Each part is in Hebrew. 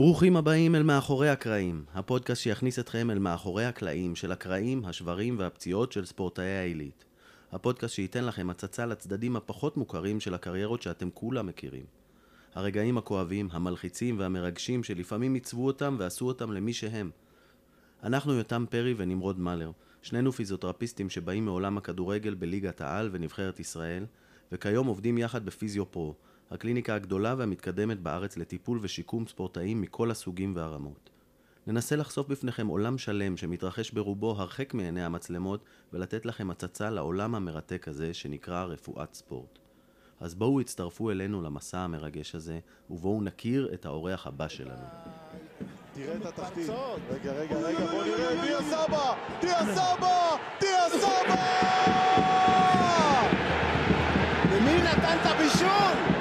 ברוכים הבאים אל מאחורי הקרעים, הפודקאסט שיכניס אתכם אל מאחורי הקלעים של הקרעים, השברים והפציעות של ספורטאי העילית. הפודקאסט שייתן לכם הצצה לצדדים הפחות מוכרים של הקריירות שאתם כולם מכירים. הרגעים הכואבים, המלחיצים והמרגשים שלפעמים עיצבו אותם ועשו אותם למי שהם. אנחנו יותם פרי ונמרוד מלר, שנינו פיזיותרפיסטים שבאים מעולם הכדורגל בליגת העל ונבחרת ישראל, וכיום עובדים יחד בפיזיופרו, הקליניקה הגדולה והמתקדמת בארץ לטיפול ושיקום ספורטאים מכל הסוגים והרמות. ננסה לחשוף בפניכם עולם שלם שמתרחש ברובו הרחק מעיני המצלמות ולתת לכם הצצה לעולם המרתק הזה שנקרא רפואת ספורט. אז בואו הצטרפו אלינו למסע המרגש הזה ובואו נכיר את האורח הבא שלנו. תראה את התחתית. רגע, בואו נראה. דיה סבא! ומי נתן את הבישול?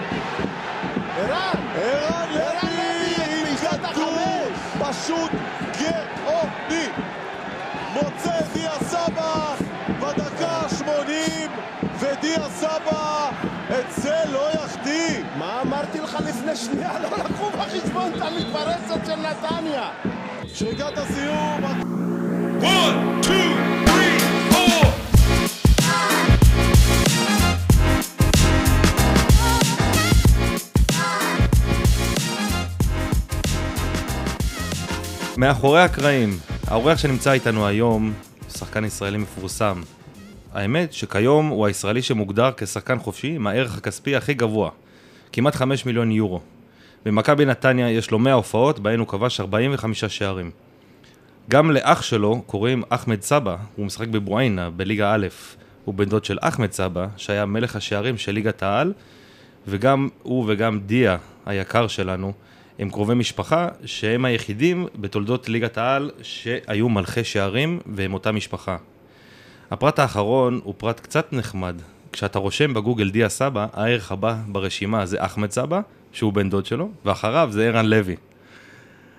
ערן לוי, פשוט גאוני, מוצא דיה סבא בדקה 80, ודיה סבא את זה לא יחטיא. מה אמרתי לך לפני שנייה? לא לקחו בחשבון את המתפרצת של נתניה. שריקת הסיום. 1, 2, 3, 4. מאחורי הקרעים, האורח שנמצא איתנו היום, שחקן ישראלי מפורסם. האמת שכיום הוא הישראלי שמוגדר כשחקן חופשי עם הערך הכספי הכי גבוה, כמעט 5 מיליון יורו. במכבי נתניה יש לו 100 הופעות, בהן הוא כבש 45 שערים. גם לאח שלו קוראים אחמד סבא, הוא משחק בבועיינה בליגה א', הוא בן דוד של אחמד סבא, שהיה מלך השערים של ליגת העל, וגם הוא וגם דיה היקר שלנו, הם קרובי משפחה שהם היחידים בתולדות ליגת העל שהיו מלכי שערים והם אותה משפחה. הפרט האחרון הוא פרט קצת נחמד. כשאתה רושם בגוגל דיה סבא, הערך הבא ברשימה זה אחמד סבא, שהוא בן דוד שלו, ואחריו זה ערן לוי.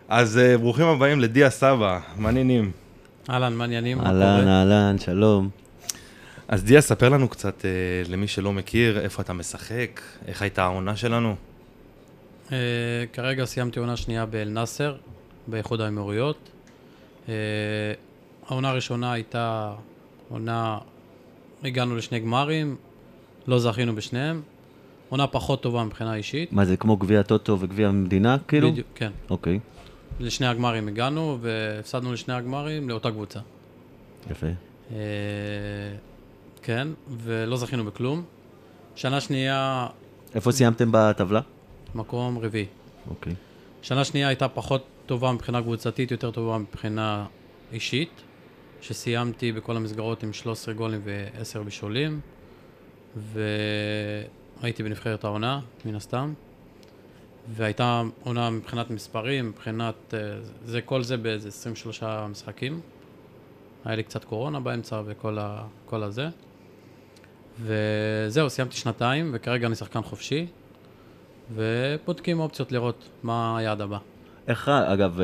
אז ברוכים הבאים לדיה סבא, מעניינים. מעניינים. אהלן, שלום. אז דיה, ספר לנו קצת למי שלא מכיר, איפה אתה משחק, איך הייתה העונה שלנו? כרגע סיימתי עונה שנייה באל נאסר, באיחוד האמירויות. העונה הראשונה הייתה עונה, הגענו לשני גמרים, לא זכינו בשניהם. עונה פחות טובה מבחינה אישית. מה זה, כמו גביע טוטו וגביע המדינה, כאילו? בדיוק, כן. אוקיי. לשני הגמרים הגענו, והפסדנו לשני הגמרים לאותה קבוצה. יפה. כן, ולא זכינו בכלום. שנה שנייה... איפה סיימתם בטבלה? מקום רביעי. אוקיי. שנה שנייה הייתה פחות טובה מבחינה קבוצתית, יותר טובה מבחינה אישית, שסיימתי בכל המסגרות עם 13 גולים ו10 בישולים, והייתי בנבחרת העונה, מן הסתם, והייתה עונה מבחינת מספרים, מבחינת... זה כל זה באיזה 23 משחקים. היה לי קצת קורונה באמצע וכל הזה. וזהו, סיימתי שנתיים, וכרגע אני שחקן חופשי. ובודקים אופציות לראות מה היעד הבא. איך, אגב,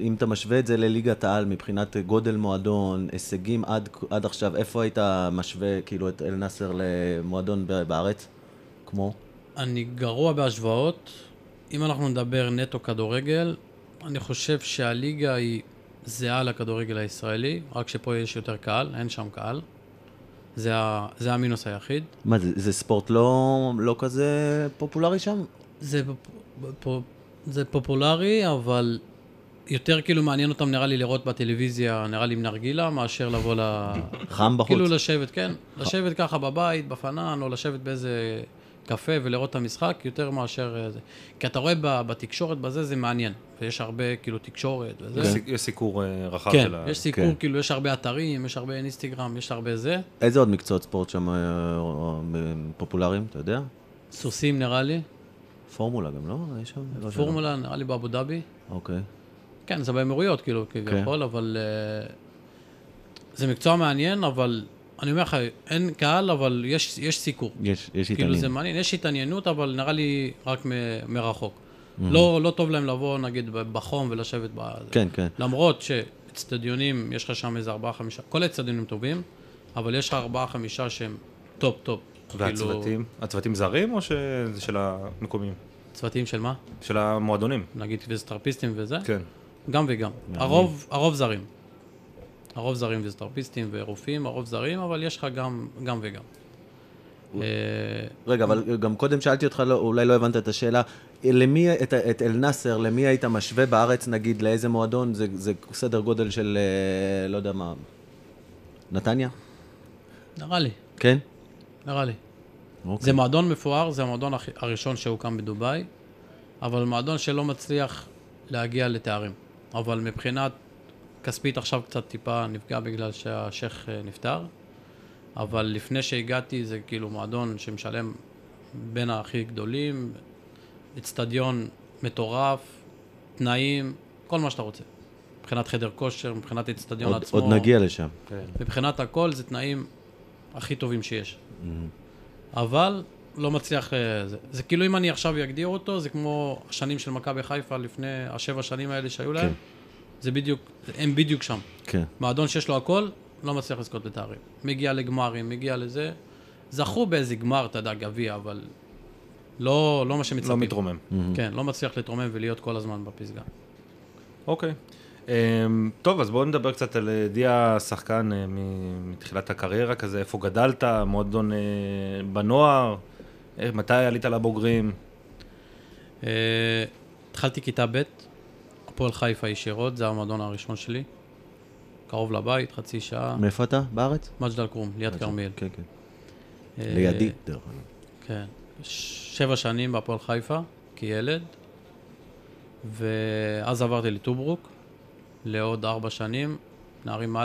אם אתה משווה את זה לליגת העל מבחינת גודל מועדון, הישגים עד עכשיו, איפה היית משווה כאילו את אל נאסר למועדון בארץ? כמו? אני גרוע בהשוואות. אם אנחנו נדבר נטו כדורגל, אני חושב שהליגה היא זהה לכדורגל הישראלי, רק שפה יש יותר קהל, אין שם קהל. זה המינוס היחיד. מה, זה ספורט לא כזה פופולרי שם? זה פופולרי, אבל יותר כאילו מעניין אותם נראה לי לראות בטלוויזיה, נראה לי מנרגילה, מאשר לבוא חם בחוץ. כאילו לשבת, כן. לשבת ככה בבית, בפנן, או לשבת באיזה קפה ולראות את המשחק, יותר מאשר זה. כי אתה רואה בתקשורת בזה, זה מעניין. ויש הרבה כאילו תקשורת וזה. יש סיקור רחב של ה... כן, יש סיקור, כאילו יש הרבה אתרים, יש הרבה אינסטגרם, יש הרבה זה. איזה עוד מקצועות ספורט שם פופולריים, אתה יודע? סוסים נראה לי. פורמולה גם, לא? פורמולה נראה לי באבו דאבי. אוקיי. כן, זה באמירויות כאילו, כביכול, אבל... זה מקצוע מעניין, אבל... אני אומר לך, אין קהל, אבל יש סיקור. יש התעניינות. כאילו זה מעניין, יש התעניינות, אבל נראה לי רק מרחוק. לא טוב להם לבוא, נגיד, בחום ולשבת ב... כן, כן. למרות שאצטדיונים, יש לך שם איזה 4-5, כל האצטדיונים טובים, אבל יש לך 4-5 שהם טופ. והצוותים? הצוותים זרים או של המקומיים? צוותיים של מה? של המועדונים. נגיד פיזיותרפיסטים וזה? כן. גם וגם. הרוב זרים. הרוב זרים פיזיותרפיסטים ורופאים, הרוב זרים, אבל יש לך גם וגם. רגע, אבל גם קודם שאלתי אותך, אולי לא הבנת את השאלה, את אל נאסר, למי היית משווה בארץ, נגיד, לאיזה מועדון? זה סדר גודל של, לא יודע מה, נתניה? נראה לי. כן? נראה לי. זה מועדון מפואר, זה המועדון הראשון שהוקם בדוביי, אבל מועדון שלא מצליח להגיע לתארים. אבל מבחינת כספית עכשיו קצת טיפה נפגע בגלל שהשייך נפטר, אבל לפני שהגעתי זה כאילו מועדון שמשלם בין הכי גדולים, אצטדיון מטורף, תנאים, כל מה שאתה רוצה. מבחינת חדר כושר, מבחינת אצטדיון עצמו. עוד נגיע לשם. מבחינת הכל זה תנאים הכי טובים שיש. אבל לא מצליח, זה כאילו אם אני עכשיו אגדיר אותו, זה כמו השנים של מכבי חיפה לפני השבע שנים האלה שהיו להם, זה בדיוק, הם בדיוק שם. מועדון שיש לו הכל, לא מצליח לזכות לתארים. מגיע לגמרים, מגיע לזה. זכו באיזה גמר, אתה יודע, גביע, אבל לא מה שמצליח. לא מתרומם. כן, לא מצליח לתרומם ולהיות כל הזמן בפסגה. אוקיי. טוב, אז בואו נדבר קצת על דיה, שחקן מתחילת הקריירה כזה, איפה גדלת, מועדון בנוער, מתי עלית לבוגרים? התחלתי כיתה ב', הפועל חיפה ישירות, זה המועדון הראשון שלי, קרוב לבית, חצי שעה. מאיפה אתה בארץ? מג'דל כרום, ליד כרמיאל. כן, כן. לידי, דרך אגב. כן, 7 שנים בהפועל חיפה, כילד, ואז עברתי לטוברוק, לעוד 4 שנים, נערים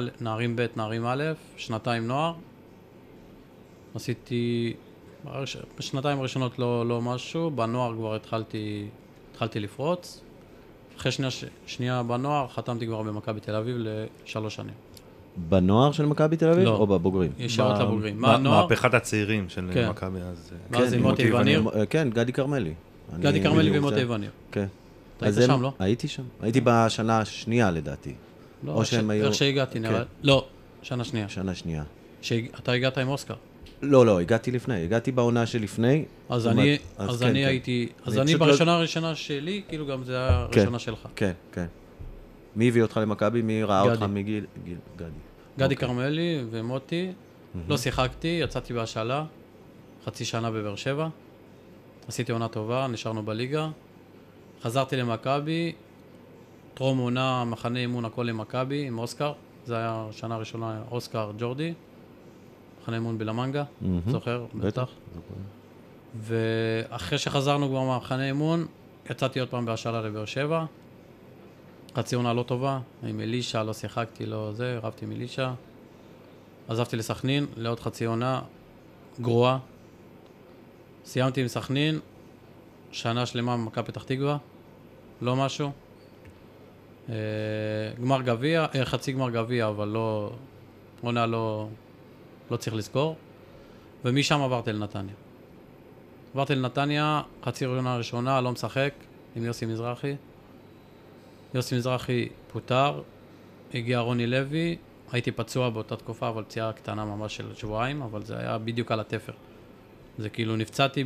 ב', נערים א', 2 נוער. עשיתי, בשנתיים הראשונות לא משהו, בנוער כבר התחלתי לפרוץ. אחרי שנייה בנוער, חתמתי כבר במכבי תל אביב ל3 שנים. בנוער של מכבי תל אביב? לא. או בבוגרים? ישרות לבוגרים. מהפכת הצעירים של מכבי אז. ואז עם מוטי וניר. כן, גדי קרמלי. גדי קרמלי ומוטי וניר. כן. אתה היית שם, לא? הייתי שם. הייתי בשנה השנייה, לדעתי. לא, איך שהגעתי, נראה. לא, שנה שנייה. שנה שנייה. אתה הגעת עם אוסקר? לא, הגעתי לפני. הגעתי בעונה שלפני. אז אני הייתי... אז אני בראשונה הראשונה שלי, כאילו גם זה היה הראשונה שלך. כן, כן. מי הביא אותך למכבי? מי ראה אותך מגיל? גדי. גדי קרמלי ומוטי. לא שיחקתי, יצאתי בהשאלה. חצי שנה בבאר שבע. עשיתי עונה טובה, נשארנו בליגה. חזרתי למכבי, טרום עונה, מחנה אימון הכל למכבי, עם אוסקר. זה היה השנה הראשונה, אוסקר ג'ורדי. מחנה אימון בלמנגה, זוכר, בטח. ואחרי שחזרנו כבר מחנה אימון, יצאתי עוד פעם בהשאלה לבאר שבע. חצי עונה לא טובה, עם אלישה, לא שיחקתי, לא זה, רבתי עם אלישה. עזבתי לסכנין, לעוד חצי עונה, גרועה. סיימתי עם סכנין. שנה שלמה במכה פתח תקווה, לא משהו. גמר גביע, חצי גמר גביע, אבל לא, עונה לא צריך לזכור. ומשם עברתי לנתניה. עברתי לנתניה, חצי עונה ראשונה, לא משחק, עם יוסי מזרחי. יוסי מזרחי פוטר, הגיע רוני לוי, הייתי פצוע באותה תקופה, אבל פציעה קטנה ממש של שבועיים, אבל זה היה בדיוק על התפר. זה כאילו נפצעתי...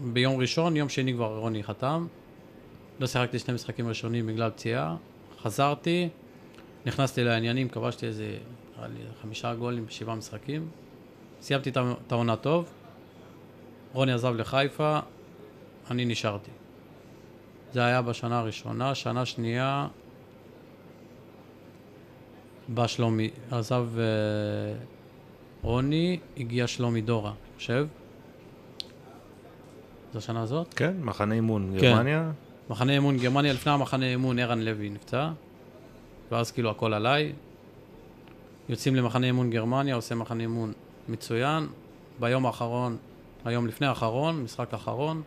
ביום ראשון, יום שני כבר רוני חתם. לא שיחקתי 2 משחקים ראשונים בגלל פציעה. חזרתי, נכנסתי לעניינים, כבשתי איזה 5 גולים, 7 משחקים. סיימתי את העונה טוב. רוני עזב לחיפה, אני נשארתי. זה היה בשנה הראשונה. שנה שנייה, בא שלומי, עזב רוני, הגיע שלומי דורה, חושב. זו השנה הזאת? כן, מחנה אימון גרמניה. מחנה אימון גרמניה, לפני המחנה אימון ערן לוי נפצע, ואז כאילו הכל עליי. יוצאים למחנה אימון גרמניה, עושה מחנה אימון מצוין. ביום האחרון, היום לפני האחרון, משחק האחרון,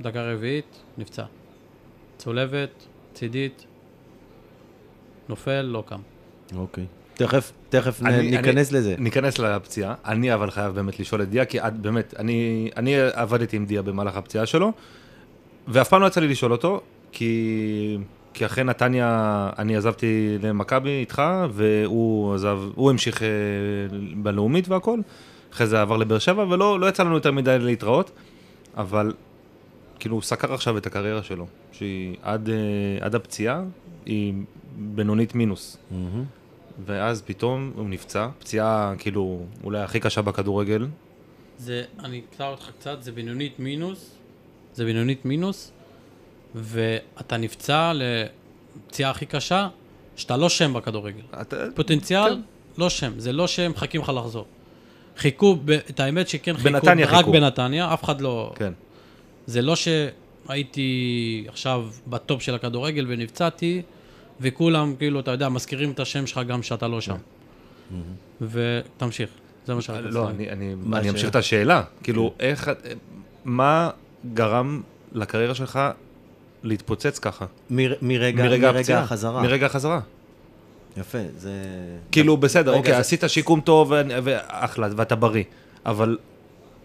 דקה רביעית, נפצע. צולבת, צידית, נופל, לא קם. אוקיי. תכף ניכנס לזה. ניכנס לפציעה. אני אבל חייב באמת לשאול את דיה, כי באמת, אני עבדתי עם דיה במהלך הפציעה שלו, ואף פעם לא יצא לי לשאול אותו, כי אחרי נתניה אני עזבתי למכבי איתך, והוא המשיך בלאומית והכל, אחרי זה עבר לבאר שבע, ולא יצא לנו יותר מדי להתראות, אבל כאילו הוא סקר עכשיו את הקריירה שלו, שהיא עד הפציעה היא בינונית מינוס. ואז פתאום הוא נפצע, פציעה כאילו אולי הכי קשה בכדורגל. זה, אני אקצר אותך קצת, זה בינונית מינוס, זה בינונית מינוס, ואתה נפצע לפציעה הכי קשה, שאתה לא שם בכדורגל. פוטנציאל, לא שם, זה לא שהם מחכים לך לחזור. חיכו, את האמת שכן חיכו, רק בנתניה, אף אחד לא... כן. זה לא שהייתי עכשיו בטופ של הכדורגל ונפצעתי, וכולם, כאילו, אתה יודע, מזכירים את השם שלך גם שאתה לא שם. ותמשיך, זה מה שאתה צריך. לא, אני אמשיך את השאלה. כאילו, איך... מה גרם לקריירה שלך להתפוצץ ככה? מרגע החזרה. מרגע החזרה. יפה, זה... כאילו, בסדר, אוקיי, עשית שיקום טוב ואחלה, ואתה בריא.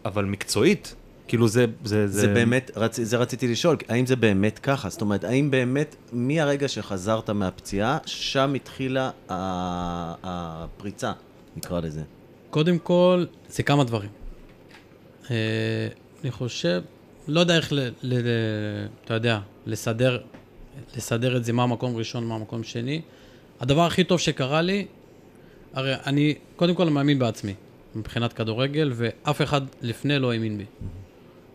אבל מקצועית... כאילו זה באמת, זה רציתי לשאול, האם זה באמת ככה? זאת אומרת, האם באמת, מהרגע שחזרת מהפציעה, שם התחילה הפריצה, נקרא לזה? קודם כל, זה כמה דברים. אני חושב, לא יודע איך, אתה יודע, לסדר את זה, מה המקום ראשון, מה המקום שני. הדבר הכי טוב שקרה לי, הרי אני קודם כל מאמין בעצמי, מבחינת כדורגל, ואף אחד לפני לא האמין בי.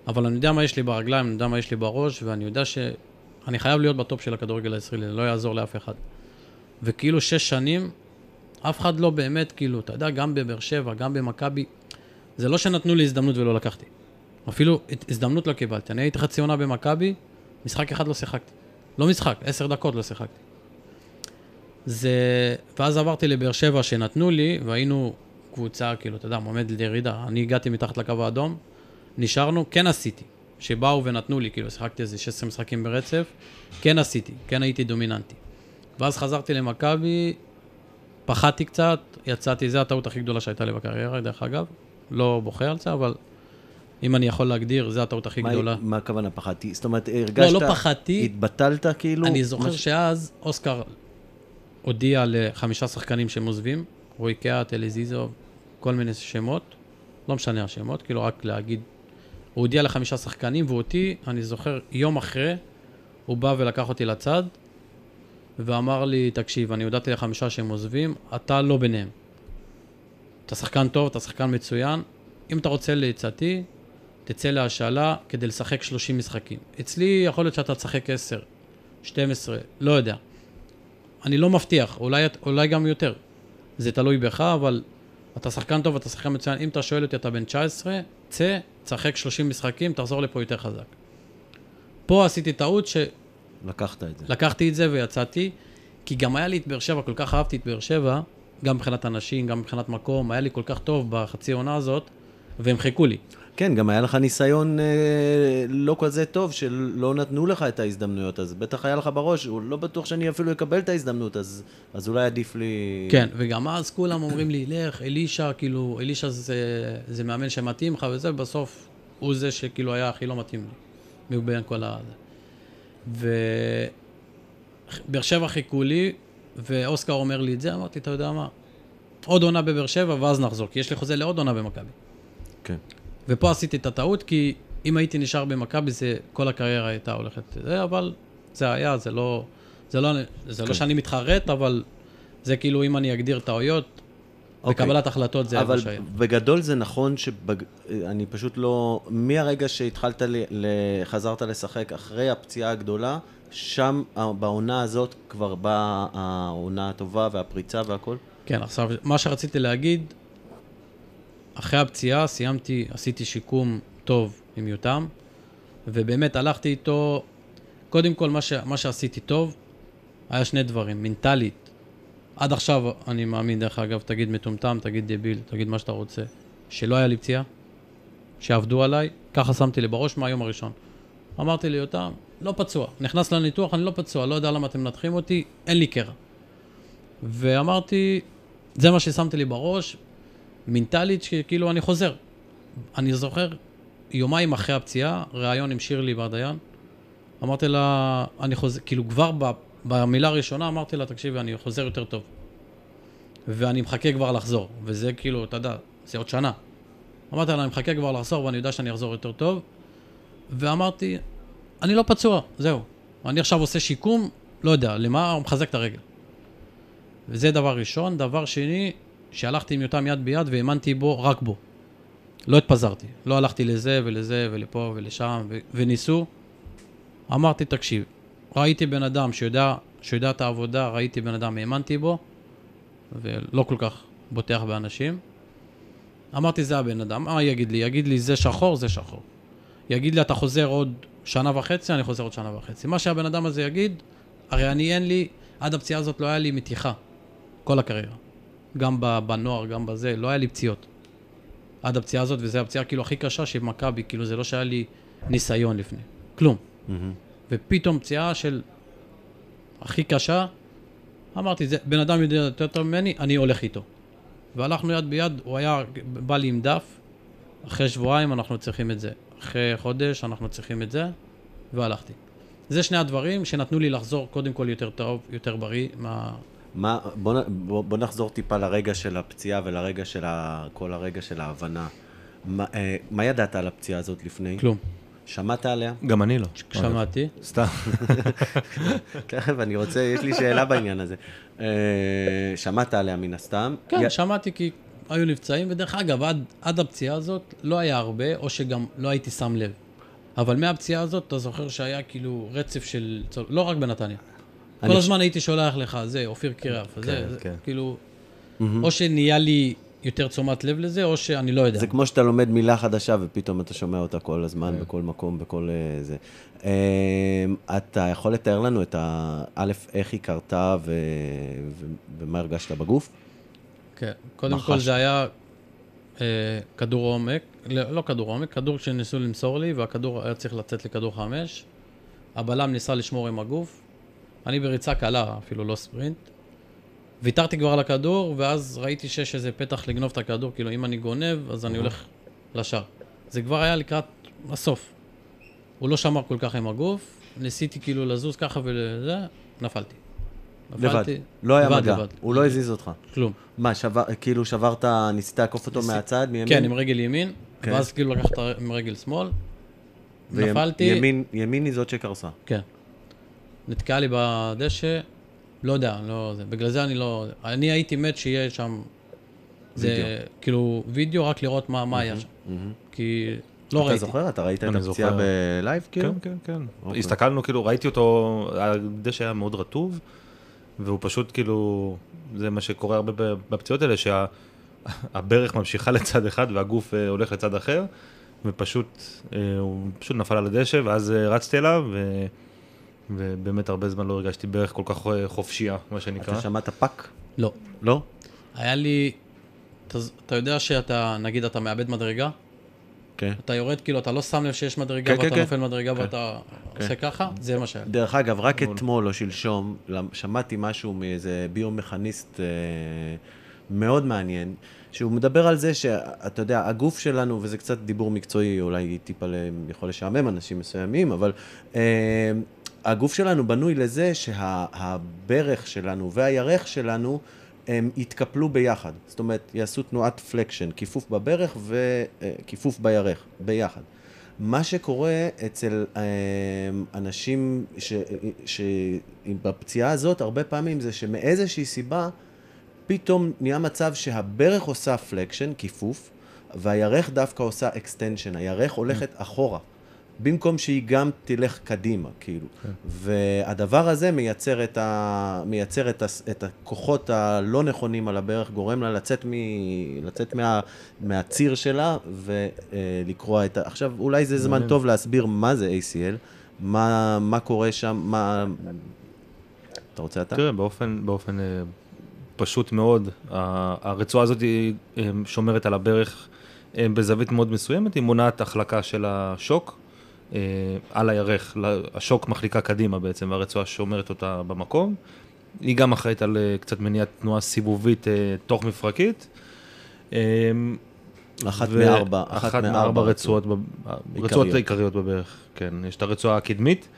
אבל אני יודע מה יש לי ברגליים, אני יודע מה יש לי בראש, ואני יודע שאני חייב להיות בטופ של הכדורגל הישראלי, לא יעזור לאף אחד. וכאילו 6 שנים, אף אחד לא באמת, כאילו, אתה יודע, גם בבאר שבע, גם במכבי, זה לא שנתנו לי הזדמנות ולא לקחתי. אפילו הזדמנות לא קיבלתי. אני הייתי חצי עונה במכבי, משחק אחד לא שיחקתי. לא משחק, 10 דקות לא שיחקתי. ואז עברתי לבאר שבע שנתנו לי, והיינו קבוצה, כאילו, אתה יודע, מועמד לירידה. אני הגעתי מתחת לקו האדום. נשארנו, כן עשיתי, שבאו ונתנו לי, כאילו שחקתי איזה 16 משחקים ברצף, כן עשיתי, כן הייתי דומיננטי. ואז חזרתי למכבי, פחדתי קצת, יצאתי, זה הטעות הכי גדולה שהייתה לי בקריירה, דרך אגב, לא בוחר על זה, אבל אם אני יכול להגדיר, זה הטעות הכי גדולה. מה הכוונה פחדתי? זאת אומרת, הרגשת, לא פחדתי, התבטלת כאילו? אני זוכר שאז אוסקר הודיע ל5 שחקנים שהם עוזבים, רוי קאט, אלזיזו, כל מיני שמות, לא משנה השמות, כאילו רק להגיד, הוא הודיע ל5 שחקנים, ואותי, אני זוכר, יום אחרי, הוא בא ולקח אותי לצד, ואמר לי, תקשיב, אני הודעתי ל5 שהם עוזבים, אתה לא ביניהם. אתה שחקן טוב, אתה שחקן מצוין, אם אתה רוצה להצעתי, תצא להשאלה כדי לשחק 30 משחקים. אצלי יכול להיות שאתה תשחק 10, 12, לא יודע. אני לא מבטיח, אולי גם יותר. זה תלוי בך, אבל אתה שחקן טוב, אתה שחקן מצוין. אם אתה שואל אותי, אתה בן 19, צא, צחק 30 משחקים, תחזור לפה יותר חזק. פה עשיתי טעות לקחתי את זה ויצאתי, כי גם היה לי את באר שבע, כל כך אהבתי את באר שבע, גם מבחינת אנשים, גם מבחינת מקום, היה לי כל כך טוב בחצי עונה הזאת, והם חיכו לי. כן, גם היה לך ניסיון לא כזה טוב, שלא נתנו לך את ההזדמנויות, אז בטח היה לך בראש, הוא לא בטוח שאני אפילו אקבל את ההזדמנות, אז אולי עדיף לי... כן, וגם אז כולם אומרים לי, לך, אלישה, כאילו, אלישה זה מאמן שמתאים לך, וזה בסוף הוא זה שכאילו היה הכי לא מתאים לי, מבין כל הזה. ובאר שבע חיכו לי, ואוסקר אומר לי את זה, אמרתי, אתה יודע מה, עוד עונה בבאר שבע, ואז נחזור, כי יש לי חוזה לעוד עונה במכבי. כן. ופה עשיתי את הטעות, כי אם הייתי נשאר במכבי, כל הקריירה הייתה הולכת, אבל זה היה, זה לא שאני מתחרט, אבל זה כאילו אם אני אגדיר טעויות, בקבלת החלטות זה אבל בגדול זה נכון שאני פשוט לא, מהרגע שהתחלת, חזרת לשחק אחרי הפציעה הגדולה, שם בעונה הזאת כבר באה העונה הטובה והפריצה והכל? כן, עכשיו מה שרציתי להגיד, אחרי הפציעה סיימתי, עשיתי שיקום טוב עם יותם, ובאמת הלכתי איתו, קודם כל מה שעשיתי טוב, היה 2 דברים, מנטלית. עד עכשיו אני מאמין, דרך אגב, תגיד מטומטם, תגיד דביל, תגיד מה שאתה רוצה, שלא היה לי פציעה, שעבדו עליי, ככה שמתי לי בראש מהיום הראשון. אמרתי לי יותם, לא פצוע, נכנס לניתוח, אני לא פצוע, לא יודע למה אתם מנתחים אותי, אין לי קרע. ואמרתי, זה מה ששמתי לי בראש, מנטלית שכאילו אני חוזר. אני זוכר, יומיים אחרי הפציעה, ראיון עם שירלי ברדיין, אמרתי לה, אני חוזר, כאילו כבר במילה הראשונה אמרתי לה, תקשיבי, אני חוזר יותר טוב. ואני מחכה כבר לחזור, וזה כאילו, אתה יודע, זה עוד שנה. אמרתי לה, אני מחכה כבר לחזור, ואני יודע שאני אחזור יותר טוב. ואמרתי, אני לא פצוע, זהו. אני עכשיו עושה שיקום, לא יודע, למה הוא מחזק את הרגל. וזה דבר ראשון. דבר שני, שהלכתי עם יותם יד ביד והאמנתי בו, רק בו. לא התפזרתי, לא הלכתי לזה ולזה ולפה ולשם וניסו. אמרתי, תקשיב, ראיתי בן אדם שיודע את העבודה, ראיתי בן אדם, האמנתי בו, ולא כל כך בוטח באנשים. אמרתי, זה הבן אדם, יגיד לי, זה שחור, זה שחור. יגיד לי, אתה חוזר עוד שנה וחצי, אני חוזר עוד שנה וחצי. מה שהבן אדם הזה יגיד, הרי אין לי, עד הפציעה הזאת לא היה לי מתיחה, כל הקריירה. גם בנוער, גם בזה, לא היה לי פציעות. עד הפציעה הזאת, וזו הפציעה כאילו הכי קשה שמכבי, כאילו זה לא שהיה לי ניסיון לפני, כלום. ופתאום פציעה של הכי קשה, אמרתי, זה, בן אדם יודע יותר טוב ממני, אני הולך איתו. והלכנו יד ביד, הוא היה, בא לי עם דף, אחרי שבועיים אנחנו צריכים את זה, אחרי חודש אנחנו צריכים את זה, והלכתי. זה שני הדברים שנתנו לי לחזור קודם כל יותר טוב, יותר בריא. בוא נחזור טיפה לרגע של הפציעה ולרגע של כל הרגע של ההבנה. מה ידעת על הפציעה הזאת לפני? כלום. שמעת עליה? גם אני לא. שמעתי. סתם. תכף, אני רוצה, יש לי שאלה בעניין הזה. שמעת עליה מן הסתם? כן, שמעתי כי היו נפצעים, ודרך אגב, עד הפציעה הזאת לא היה הרבה, או שגם לא הייתי שם לב. אבל מהפציעה הזאת, אתה זוכר שהיה כאילו רצף של, לא רק בנתניה. כל הזמן הייתי שולח לך, זה, אופיר קירף, זה, כאילו, או שנהיה לי יותר תשומת לב לזה, או שאני לא יודע. זה כמו שאתה לומד מילה חדשה, ופתאום אתה שומע אותה כל הזמן, בכל מקום, בכל זה. אתה יכול לתאר לנו את א', איך הכרת ומה הרגשת בגוף? כן, קודם כל זה היה כדור עומק, לא כדור עומק, כדור שניסו למסור לי, והכדור היה צריך לצאת לכדור 5. הבלם ניסה לשמור עם הגוף. אני בריצה קלה, אפילו לא ספרינט. ויתרתי כבר על הכדור, ואז ראיתי שיש איזה פתח לגנוב את הכדור, כאילו אם אני גונב, אז אני הולך לשער. זה כבר היה לקראת הסוף. הוא לא שמר כל כך עם הגוף, ניסיתי כאילו לזוז ככה וזה, נפלתי. לבד, לא היה מגע, הוא לא הזיז אותך. כלום. מה, כאילו שברת, ניסית לעקוף אותו מהצד, מימין? כן, עם רגל ימין, ואז כאילו לקחת עם רגל שמאל, נפלתי. ימין היא זאת שקרסה. כן. נתקע לי בדשא, לא יודע, בגלל זה אני לא... אני הייתי מת שיהיה שם... זה כאילו וידאו, רק לראות מה היה שם. כי לא ראיתי. אתה זוכר? אתה ראית את הפציעה בלייב כאילו? כן, כן, כן. הסתכלנו כאילו, ראיתי אותו, הדשא היה מאוד רטוב, והוא פשוט כאילו... זה מה שקורה הרבה בפציעות האלה, שהברך ממשיכה לצד אחד והגוף הולך לצד אחר, ופשוט הוא פשוט נפל על הדשא, ואז רצתי אליו, ובאמת הרבה זמן לא הרגשתי ברך כל כך חופשייה, מה שנקרא. אתה שמעת פאק? לא. לא? היה לי... אתה יודע שאתה, נגיד, אתה מאבד מדרגה? כן. אתה יורד, כאילו, אתה לא שם לב שיש מדרגה, ואתה נופל מדרגה, ואתה עושה ככה? זה מה שהיה. דרך אגב, רק אתמול או שלשום, שמעתי משהו מאיזה ביומכניסט מאוד מעניין, שהוא מדבר על זה שאתה יודע, הגוף שלנו, וזה קצת דיבור מקצועי, אולי טיפה יכול לשעמם אנשים מסוימים, אבל... הגוף שלנו בנוי לזה שהברך שלנו והירך שלנו הם יתקפלו ביחד. זאת אומרת, יעשו תנועת פלקשן, כיפוף בברך וכיפוף בירך, ביחד. מה שקורה אצל אנשים בפציעה הזאת, הרבה פעמים זה שמאיזושהי סיבה, פתאום נהיה מצב שהברך עושה פלקשן, כיפוף, והירך דווקא עושה אקסטנשן, הירך הולכת אחורה. במקום שהיא גם תלך קדימה, כאילו. והדבר הזה מייצר את הכוחות הלא נכונים על הברך, גורם לה לצאת מהציר שלה ולקרוע את... עכשיו, אולי זה זמן טוב להסביר מה זה ACL, מה קורה שם, מה... אתה רוצה אתה? תראה, באופן פשוט מאוד, הרצועה הזאת היא שומרת על הברך בזווית מאוד מסוימת, היא מונעת החלקה של השוק, על הירך, השוק מחליקה קדימה בעצם, הרצועה שומרת אותה במקום. היא גם אחראית על קצת מניעת תנועה סיבובית תוך מפרקית. אחת מארבע רצועות עיקריות בברך, כן. יש את הרצועה הקדמית,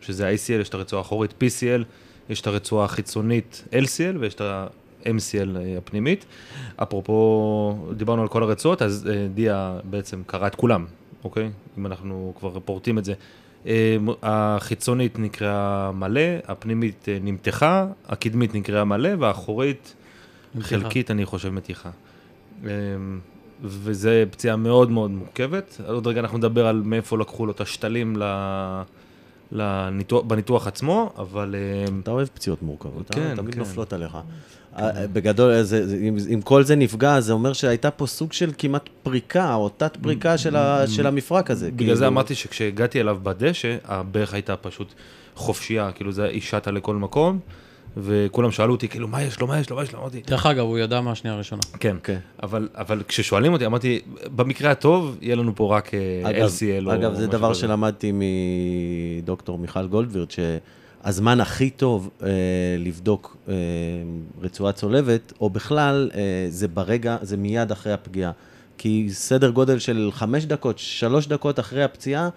שזה ACL, יש את הרצועה האחורית PCL, יש את הרצועה החיצונית LCL, ויש את ה-MCL הפנימית. אפרופו, דיברנו על כל הרצועות, אז דיה בעצם קרא את כולם. אוקיי? אם אנחנו כבר פורטים את זה, החיצונית נקראה מלא, הפנימית נמתחה, הקדמית נקראה מלא, והאחורית חלקית, אני חושב, מתיחה. וזו פציעה מאוד מאוד מורכבת. עוד רגע אנחנו נדבר על מאיפה לקחו לו את השתלים בניתוח עצמו, אבל... אתה אוהב פציעות מורכבות, אתה תמיד נופלות עליך. בגדול, אם כל זה נפגע, זה אומר שהייתה פה סוג של כמעט פריקה, או תת פריקה של המפרק הזה. בגלל זה אמרתי שכשהגעתי אליו בדשא, הברך הייתה פשוט חופשייה, כאילו זה אישתה לכל מקום, וכולם שאלו אותי, כאילו, מה יש לו, מה יש לו, מה יש לו, אמרתי. דרך אגב, הוא ידע מהשנייה הראשונה. כן, אבל כששואלים אותי, אמרתי, במקרה הטוב, יהיה לנו פה רק LCL. אגב, זה דבר שלמדתי מדוקטור מיכל גולדווירד, שהזמן הכי טוב לבדוק רצועה צולבת, או בכלל, זה ברגע, זה מיד אחרי הפגיעה. כי סדר גודל של 5 דקות, 3 דקות אחרי הפציעה,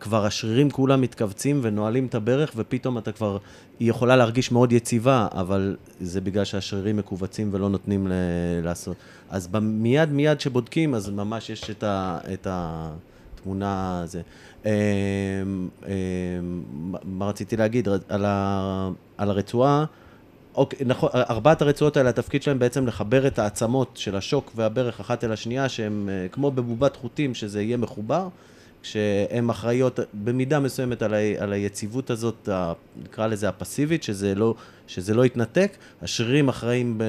כבר השרירים כולם מתכווצים ונועלים את הברך, ופתאום אתה כבר, היא יכולה להרגיש מאוד יציבה, אבל זה בגלל שהשרירים מקובצים ולא נותנים לעשות. אז מיד מיד שבודקים, אז ממש יש את התמונה הזה. מה רציתי להגיד? על הרצועה, נכון, 4 הרצועות האלה, התפקיד שלהם בעצם לחבר את העצמות של השוק והברך אחת אל השנייה, שהם כמו בבובת חוטים, שזה יהיה מחובר, שהן אחראיות במידה מסוימת על היציבות הזאת, נקרא לזה הפסיבית, שזה לא יתנתק. השרירים אחראים,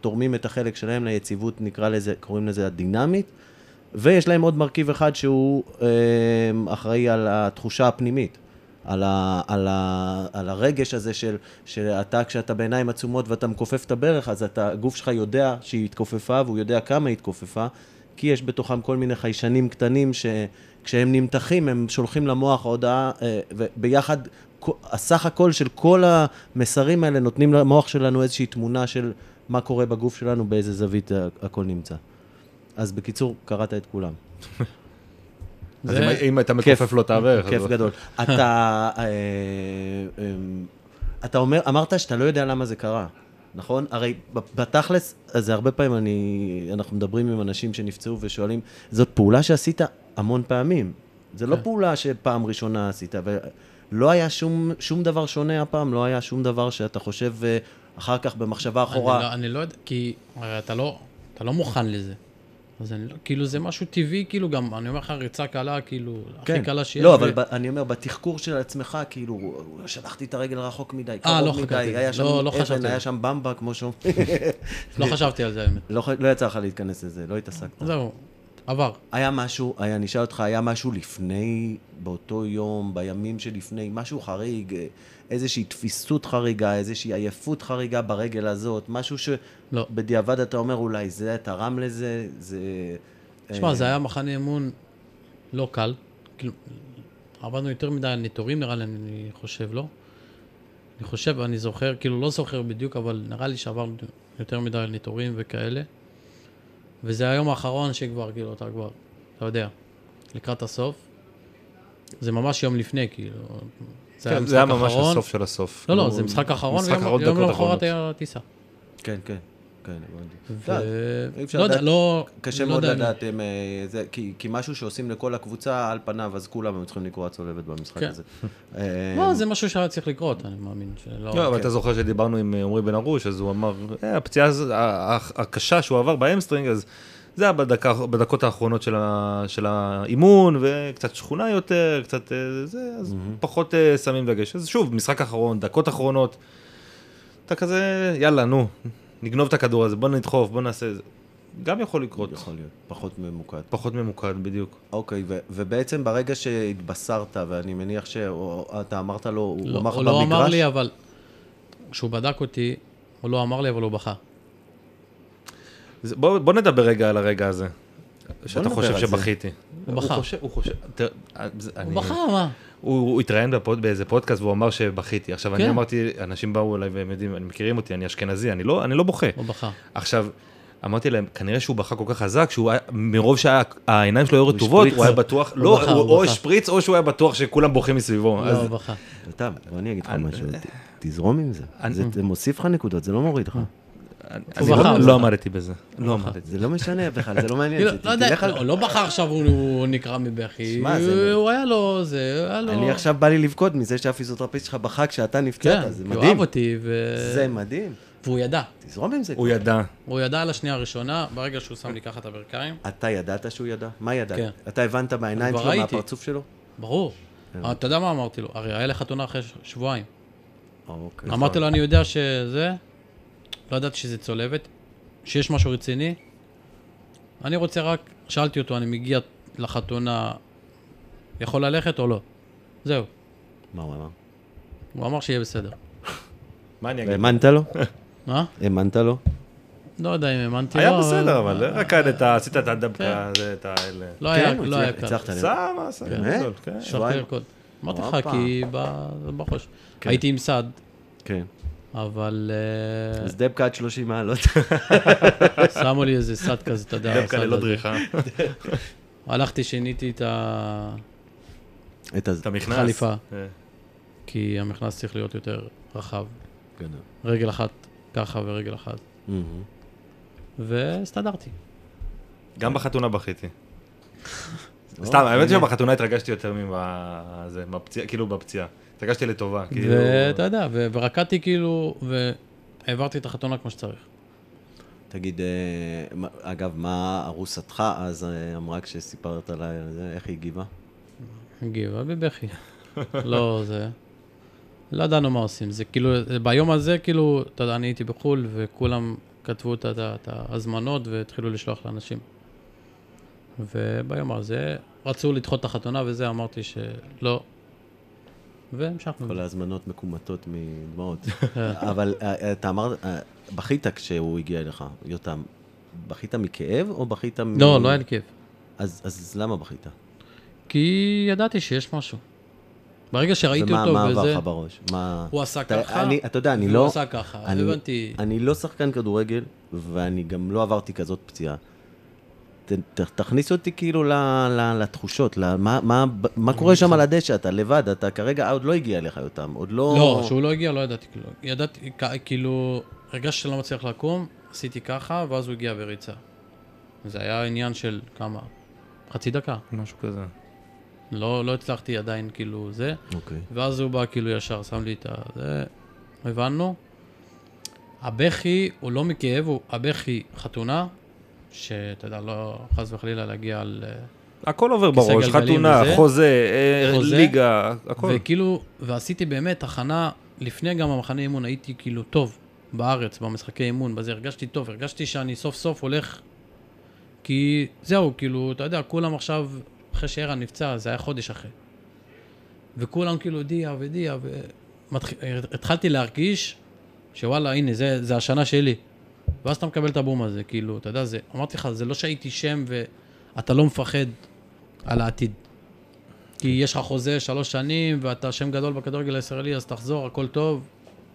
תורמים את החלק שלהם ליציבות, נקרא לזה, קוראים לזה הדינמית. ויש להם עוד מרכיב אחד שהוא אחראי על התחושה הפנימית, על הרגש הזה שאתה, כשאתה בעיניים עצומות ואתה מקופף את הברך, אז הגוף שלך יודע שהיא התכופפה, והוא יודע כמה היא התכופפה, כי יש בתוכם כל מיני חיישנים קטנים שכשהם נמתחים, הם שולחים למוח הודעה, וביחד, הסך הכל של כל המסרים האלה נותנים למוח שלנו איזושהי תמונה של מה קורה בגוף שלנו, באיזה זווית הכל נמצא. אז בקיצור, קראת את כולם. אז אם אתה מכופף לא תעבר. כיף גדול. אתה אמרת שאתה לא יודע למה זה קרה. נכון? הרי בתכלס, אז הרבה פעמים אנחנו מדברים עם אנשים שנפצעו ושואלים, זאת פעולה שעשית המון פעמים. זה לא פעולה שפעם ראשונה עשית, ולא היה שום דבר שונה הפעם, לא היה שום דבר שאתה חושב אחר כך במחשבה אחורה. אני לא יודע, כי הרי אתה לא מוכן לזה. אז כאילו זה משהו טבעי, כאילו גם, אני אומר לך, ריצה קלה, כאילו, הכי קלה שיש. לא, אבל אני אומר, בתחקור של עצמך, כאילו, שלחתי את הרגל רחוק מדי, קרוב מדי, היה שם במבה, כמו שום. לא חשבתי על זה, האמת. לא יצא לך להתכנס לזה, לא התעסקת. זהו, עבר. היה משהו, נשאל אותך, היה משהו לפני, באותו יום, בימים שלפני, משהו חריג, איזושהי תפיסות חריגה, איזושהי עייפות חריגה ברגל הזאת, משהו שבדיעבד אתה אומר, אולי זה, תרם לזה, זה... תשמע, זה היה מחנה אמון לא קל, עבדנו יותר מדי ניטורים, נראה לי, אני חושב, לא? אני חושב, אני זוכר, כאילו לא זוכר בדיוק, אבל נראה לי שעברנו יותר מדי ניטורים וכאלה, וזה היום האחרון שכבר, כאילו, אתה כבר, אתה יודע, לקראת הסוף, זה ממש יום לפני, כאילו... זה היה ממש הסוף של הסוף. לא, זה משחק אחרון, ויום לאחורת היה טיסה. כן, כן. קשה מאוד לדעת, כי משהו שעושים לכל הקבוצה על פניו, אז כולם הם צריכים לקרוא הצולבת במשחק הזה. לא, זה משהו שהיה צריך לקרות, אני מאמין. לא, אבל אתה זוכר שדיברנו עם עומרי בן ארוש, אז הוא אמר, הפציעה הקשה שהוא עבר באמסטרינג, אז זה היה בדקות האחרונות של האימון, וקצת שכונה יותר, קצת זה, אז פחות שמים דגש. אז שוב, משחק אחרון, דקות אחרונות, אתה כזה, יאללה, נו, נגנוב את הכדור הזה, בוא נדחוף, בוא נעשה זה. גם יכול לקרות. יכול להיות, פחות ממוקד. פחות ממוקד, בדיוק. אוקיי, ובעצם ברגע שהתבשרת, ואני מניח שאתה אמרת לו, הוא אמר לך במגרש? הוא לא אמר לי, אבל כשהוא בדק אותי, הוא לא אמר לי, אבל הוא בכה. בוא נדבר רגע על הרגע הזה, שאתה חושב שבכיתי. הוא בחר. הוא בחר, מה? הוא התראיין באיזה פודקאסט והוא אמר שבכיתי. עכשיו, אני אמרתי, אנשים באו אליי והם יודעים, הם מכירים אותי, אני אשכנזי, אני לא בוכה. הוא בחר. עכשיו, אמרתי להם, כנראה שהוא בכה כל כך חזק, שהוא מרוב שהעיניים שלו היו רטובות, הוא היה בטוח, לא, או שפריץ, או שהוא היה בטוח שכולם בוכים מסביבו. לא, הוא בחר. טוב, אני אגיד לך משהו, תזרום עם זה. זה מוסיף לך נקודות, זה לא מוריד לך. אני לא אמרתי בזה. לא אמרתי. זה לא משנה בכלל, זה לא מעניין. לא בחר עכשיו הוא נקרא מבכי. הוא היה לו, זה היה לו... אני עכשיו בא לי לבכות מזה שהפיזיותרפיסט שלך בחק שאתה נפצעת. זה מדהים. הוא אוהב אותי ו... זה מדהים. והוא ידע. תזרום עם זה. הוא ידע. הוא ידע על השנייה הראשונה, ברגע שהוא שם לי ככה את הברכיים. אתה ידעת שהוא ידע? מה ידעת? אתה הבנת בעיניים שלו, מהפרצוף שלו? ברור. אתה יודע מה אמרתי לו? הרי היה לחתונה אחרי שבועיים. אמרתי לו, אני יודע שזה, לא ידעתי שזה צולבת, שיש משהו רציני. אני רוצה רק, שאלתי אותו, אני מגיע לחתונה, יכול ללכת או לא? זהו. מה הוא אמר? הוא אמר שיהיה בסדר. מה אני אגיד? האמנת לו? מה? האמנת לו? לא יודע אם האמנתי לו. היה בסדר, אבל רק עשית את הדבקה, את האלה. לא היה כאן. סבא, סבא. שחרר קוד. אמרתי לך, כי בחוש. הייתי עם סעד. כן. אבל... אז דבקה עד 30 מעלות. שמו לי איזה סעד כזה, אתה יודע. דבקה ללא דריכה. הלכתי, שיניתי את ה... את המכנס. חליפה. כי המכנס צריך להיות יותר רחב. רגל אחת ככה ורגל אחת. והסתדרתי. גם בחתונה בכיתי. סתם, האמת שבחתונה התרגשתי יותר בפציעה. התרגשתי לטובה. ואתה יודע, ורקעתי כאילו, והעברתי את החתונה כמו שצריך. תגיד, אגב, מה ארוסתך אז אמרה כשסיפרת עליי, איך היא הגיבה? הגיבה בבכי. לא, זה... לא ידענו מה עושים. זה כאילו, ביום הזה, כאילו, אתה יודע, אני הייתי בחול, וכולם כתבו את ההזמנות, והתחילו לשלוח לאנשים. וביום הזה, רצו לדחות את החתונה, וזה אמרתי שלא. ומשכנו. כל ההזמנות מקומטות מדמעות. אבל אתה אמר, בכית כשהוא הגיע אליך, יותם, בכית מכאב או בכית מ... לא, לא היה לי כאב. אז למה בכית? כי ידעתי שיש משהו. ברגע שראיתי אותו, מה עבר לך בראש? הוא עשה ככה, והוא עשה ככה. אני לא שחקן כדורגל, ואני גם לא עברתי כזאת פציעה. תכניס אותי כאילו לתחושות, מה קורה שם על הדשא, אתה לבד, אתה כרגע עוד לא הגיע אליך אותם, עוד לא... לא, שהוא לא הגיע, לא ידעתי כאילו. ידעתי כאילו, הרגשתי שלא מצליח לקום, עשיתי ככה, ואז הוא הגיע וריצה. זה היה עניין של כמה? חצי דקה. משהו כזה. לא הצלחתי עדיין כאילו זה, ואז הוא בא כאילו ישר, שם לי את זה, הבנו. הבכי, הוא לא מכאב, הבכי חתונה, שאתה יודע, לא חס וחלילה להגיע על... הכל עובר בראש, חתונה, חוזה, ליגה, הכל. וכאילו, ועשיתי באמת הכנה, לפני גם המחנה אימון, הייתי כאילו טוב בארץ, במשחקי אימון, בזה הרגשתי טוב, הרגשתי שאני סוף סוף הולך, כי זהו, כאילו, אתה יודע, כולם עכשיו... אחרי שאירן נפצע, זה היה חודש אחרי. וכולם כאילו דיה ודיה, התחלתי להרגיש שוואלה, הנה, זה השנה שלי. ואז אתה מקבל את הבום הזה, כאילו, אתה יודע, אמרתי לך, זה לא שהייתי שם ואתה לא מפחד על העתיד. כי יש לך חוזה 3 שנים, ואתה שם גדול בכדורגל הישראלי, אז תחזור, הכל טוב.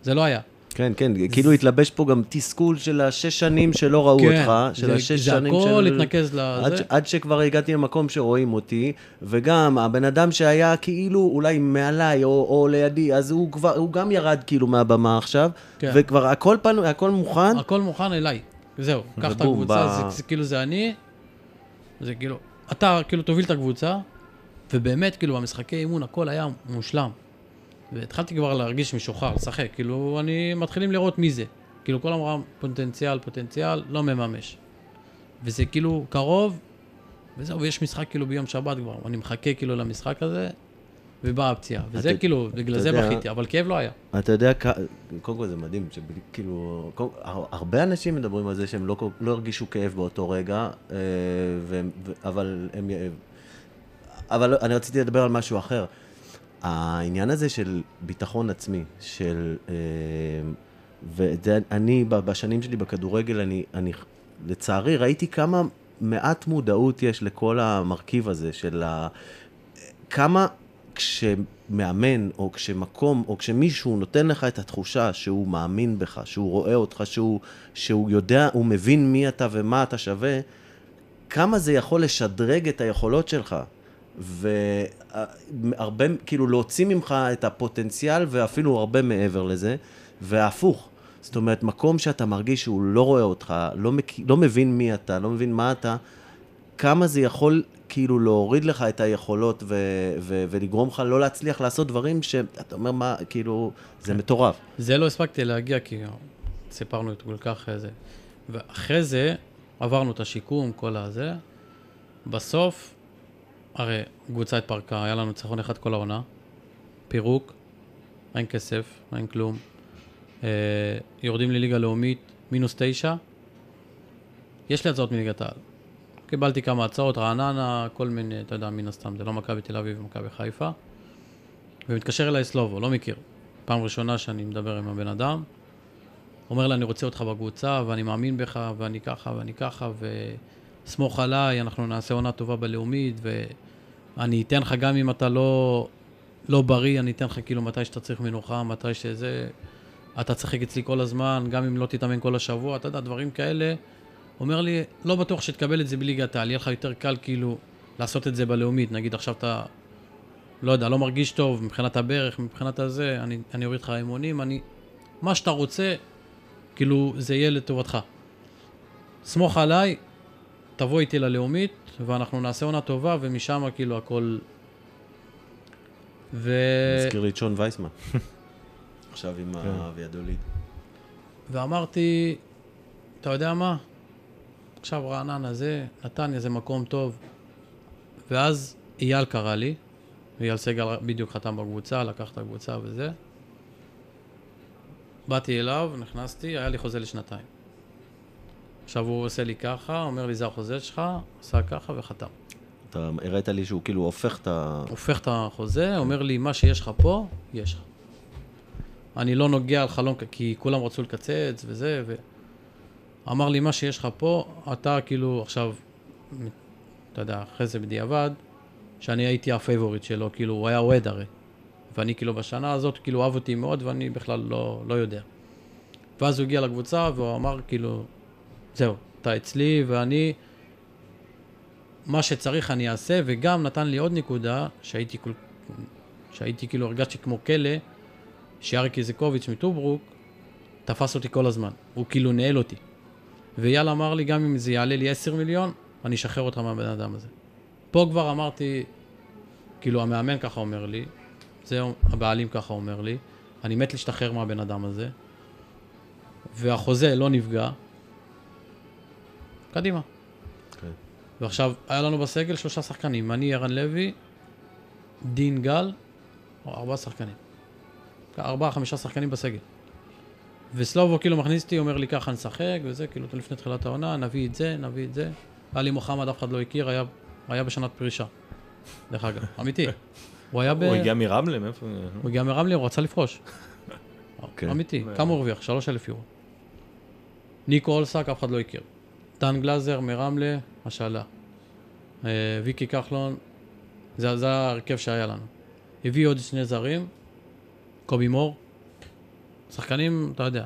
זה לא היה. כן, כן, כאילו התלבש פה גם תסכול של 6 שנים שלא ראו אותך, של 6 שנים של... זה הכל התנקז לזה. עד שכבר הגעתי למקום שרואים אותי, וגם הבן אדם שהיה כאילו אולי מעליי או לידי, אז הוא גם ירד כאילו מהבמה עכשיו, וכבר הכל מוכן. הכל מוכן אליי, זהו, קח את הקבוצה, כאילו זה אני, זה כאילו, אתה כאילו תוביל את הקבוצה, ובאמת כאילו במשחקי אימון הכל היה מושלם. והתחלתי כבר להרגיש משוחרר, לשחק, כאילו, אני מתחילים לראות מי זה. כאילו, כל אמרה, פוטנציאל, פוטנציאל, לא מממש. וזה כאילו קרוב, וזהו, ויש משחק כאילו ביום שבת כבר, אני מחכה כאילו למשחק הזה, ובאה הפציעה. וזה כאילו, בגלל זה בכיתי, אבל כאב לא היה. אתה יודע, קודם כל זה מדהים, שכאילו, הרבה אנשים מדברים על זה שהם לא הרגישו כאב באותו רגע, אבל הם... אבל אני רציתי לדבר על משהו אחר. העניין הזה של ביטחון עצמי, של... ואני, בשנים שלי בכדורגל, אני לצערי ראיתי כמה מעט מודעות יש לכל המרכיב הזה, של כמה כשמאמן, או כשמקום, או כשמישהו נותן לך את התחושה שהוא מאמין בך, שהוא רואה אותך, שהוא יודע, הוא מבין מי אתה ומה אתה שווה, כמה זה יכול לשדרג את היכולות שלך. והרבה, כאילו, להוציא ממך את הפוטנציאל, ואפילו הרבה מעבר לזה, וההפוך. זאת אומרת, מקום שאתה מרגיש שהוא לא רואה אותך, לא מבין מי אתה, לא מבין מה אתה, כמה זה יכול כאילו להוריד לך את היכולות ולגרום לך לא להצליח לעשות דברים שאתה אומר מה, כאילו, זה מטורף. זה לא הספקתי להגיע, כי סיפרנו את כל כך זה. ואחרי זה עברנו את השיקום, כל הזה. בסוף, הרי קבוצה התפרקה, היה לנו ניצחון אחד כל העונה, פירוק, אין כסף, אין כלום. יורדים לליגה לאומית, -9. יש לי הצעות מליגת העל. קיבלתי כמה הצעות, רעננה, כל מיני, אתה יודע, מן הסתם, זה לא מכבי תל אביב, מכבי חיפה. ומתקשר אליי אסלובו, לא מכיר. פעם ראשונה שאני מדבר עם הבן אדם, אומר לה, אני רוצה אותך בקבוצה, ואני מאמין בך, ואני ככה, ואני ככה, וסמוך עליי, אנחנו נעשה עונה טובה בלאומית, ואני אתן לך גם אם אתה לא בריא, אני אתן לך כאילו מתי שאתה צריך מנוחה, מתי שזה... אתה צחק אצלי כל הזמן, גם אם לא תתאמן כל השבוע, אתה יודע, דברים כאלה. אומר לי, לא בטוח שתקבל את זה בליגת העל, יהיה לך יותר קל כאילו לעשות את זה בלאומית. נגיד, עכשיו אתה, לא יודע, לא מרגיש טוב מבחינת הברך, מבחינת הזה, אני אוריד לך האימונים, מה שאתה רוצה, כאילו זה יהיה לטובתך. סמוך עליי, תבוא איתי ללאומית, ואנחנו נעשה עונה טובה, ומשם כאילו הכל... מזכיר לי את שון וייסמן. עכשיו עם הוידוליד. ואמרתי, אתה יודע מה? עכשיו רענן הזה, נתניה זה מקום טוב. ואז אייל קרא לי, ואייל סגל בדיוק חתם בקבוצה, לקח את הקבוצה וזה. באתי אליו, נכנסתי, היה לי חוזה לשנתיים. עכשיו הוא עושה לי ככה, אומר לי זה החוזה שלך, עושה ככה וחתם. אתה הראית לי שהוא כאילו הופך את ה... הופך את החוזה, אומר לי מה שיש לך פה, יש לך. אני לא נוגע על חלום, כי כולם רצו לקצץ וזה, ואמר לי, מה שיש לך פה, אתה כאילו עכשיו, אתה יודע, אחרי זה בדיעבד, שאני הייתי הפייבורית שלו, כאילו, הוא היה עועד הרי. ואני כאילו בשנה הזאת, כאילו, אהב אותי מאוד, ואני בכלל לא יודע. ואז הוא הגיע לקבוצה, והוא אמר, כאילו, זהו, אתה אצלי, ואני, מה שצריך אני אעשה, וגם נתן לי עוד נקודה, שהייתי כאילו, הרגשתי כמו כלא, שיארקי זיקוביץ' מטוברוק תפס אותי כל הזמן, הוא כאילו נעל אותי. ויאללה אמר לי, גם אם זה יעלה לי 10 מיליון, אני אשחרר אותך מהבן אדם הזה. פה כבר אמרתי, כאילו המאמן ככה אומר לי, זה הבעלים ככה אומר לי, אני מת להשתחרר מהבן אדם הזה, והחוזה לא נפגע, קדימה. Okay. ועכשיו, היה לנו בסגל 3 שחקנים, אני, ערן לוי, דין גל, או 4 שחקנים. 4-5 שחקנים בסגל. וסלובו כאילו מכניס אותי, אומר לי ככה נשחק וזה, כאילו לפני תחילת העונה, נביא את זה, נביא את זה. היה לי מוחמד, אף אחד לא הכיר, היה בשנת פרישה. דרך אגב, אמיתי. הוא הגיע מרמלה, מאיפה? הוא הגיע מרמלה, הוא רצה לפרוש. אמיתי, כמה הרוויח? 3,000 יורו. ניקו אולסק, אף אחד לא הכיר. דן גלזר מרמלה, משאלה. ויקי כחלון, זה הרכב שהיה לנו. הביא עוד 2 זרים. קובי מור, שחקנים, אתה יודע,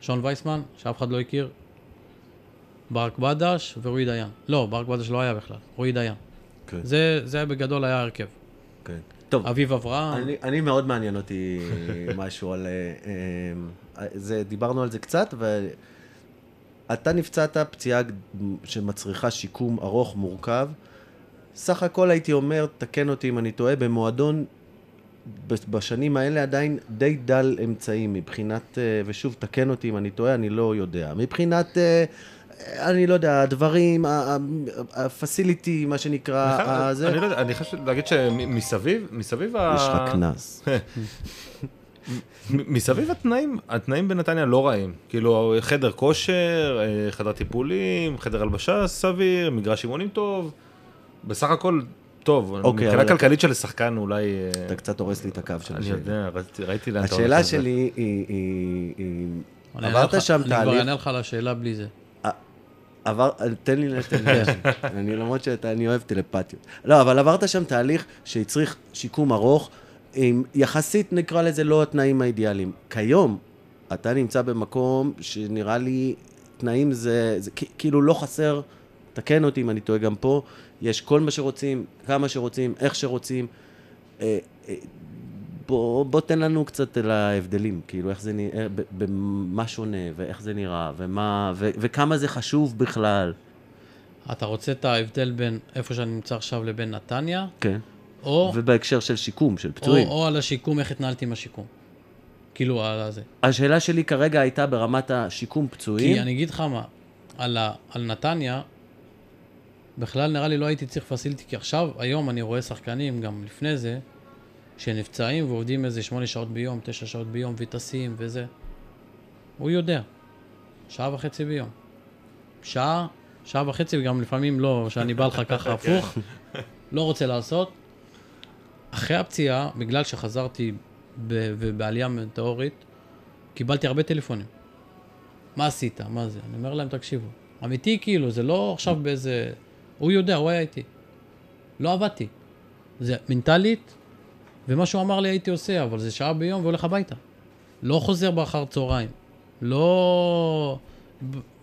שון וייסמן, שאף אחד לא הכיר, ברק בדש ורועי דיין. לא, ברק בדש לא היה בכלל, רועי דיין. Okay. זה בגדול היה הרכב. Okay. טוב. אביב אברהם. אני מאוד מעניין אותי משהו על... דיברנו על זה קצת, ואתה נפצעת פציעה שמצריכה שיקום ארוך מורכב. סך הכל הייתי אומר, תקן אותי אם אני טועה, במועדון... בשנים האלה עדיין די דל אמצעים מבחינת, ושוב תקן אותי אם אני טועה, אני לא יודע, מבחינת, אני לא יודע, הדברים, הפסיליטי, מה שנקרא, זה... אני חושב להגיד שמסביב ה... יש לך כנס. מסביב התנאים בנתניה לא רעים, כאילו חדר כושר, חדר טיפולים, חדר הלבשה סביר, מגרש אימונים טוב, בסך הכל... טוב, מבחינה כלכלית של השחקן אולי... אתה קצת הורס לי את הקו של השאלה. אני יודע, ראיתי לאן אתה הורס את זה. השאלה שלי היא... עברת שם תהליך... אני כבר אענה לך על השאלה בלי זה. תן לי לנשת. אני למרות שאני אוהב טלפתיות. לא, אבל עברת שם תהליך שהצריך שיקום ארוך, יחסית נקרא לזה לא התנאים האידיאליים. כיום אתה נמצא במקום שנראה לי תנאים זה... כאילו לא חסר, תקן אותי אם אני טועה גם פה, יש כל מה שרוצים, כמה שרוצים, איך שרוצים. בוא תן לנו קצת להבדלים, כאילו איך זה נראה, במה שונה, ואיך זה נראה, ומה, וכמה זה חשוב בכלל. אתה רוצה את ההבדל בין איפה שאני נמצא עכשיו לבין נתניה? כן. ובהקשר של שיקום, של פצועים. או על השיקום, איך התנהלתי עם השיקום. כאילו על זה. השאלה שלי כרגע הייתה ברמת השיקום פצועים. כי אני אגיד לך מה, על נתניה, בכלל נראה לי לא הייתי צריך פסיליטי, כי עכשיו, היום אני רואה שחקנים, גם לפני זה, שנפצעים ועובדים איזה 8 שעות ביום, 9 שעות ביום, ויטסים וזה. הוא יודע. 1.5 שעה ביום. שעה וחצי, וגם לפעמים לא, שאני בא לך ככה הפוך, לא רוצה לעשות. אחרי הפציעה, בגלל שחזרתי בעלייה תיאורית, קיבלתי הרבה טלפונים. מה עשית? מה זה? אני אומר להם, תקשיבו. אמיתי כאילו, זה לא עכשיו באיזה... הוא יודע, הוא היה איתי. לא עבדתי. זה מנטלית, ומה שהוא אמר לי הייתי עושה, אבל זה שעה ביום והולך הביתה. לא חוזר באחר צהריים. לא...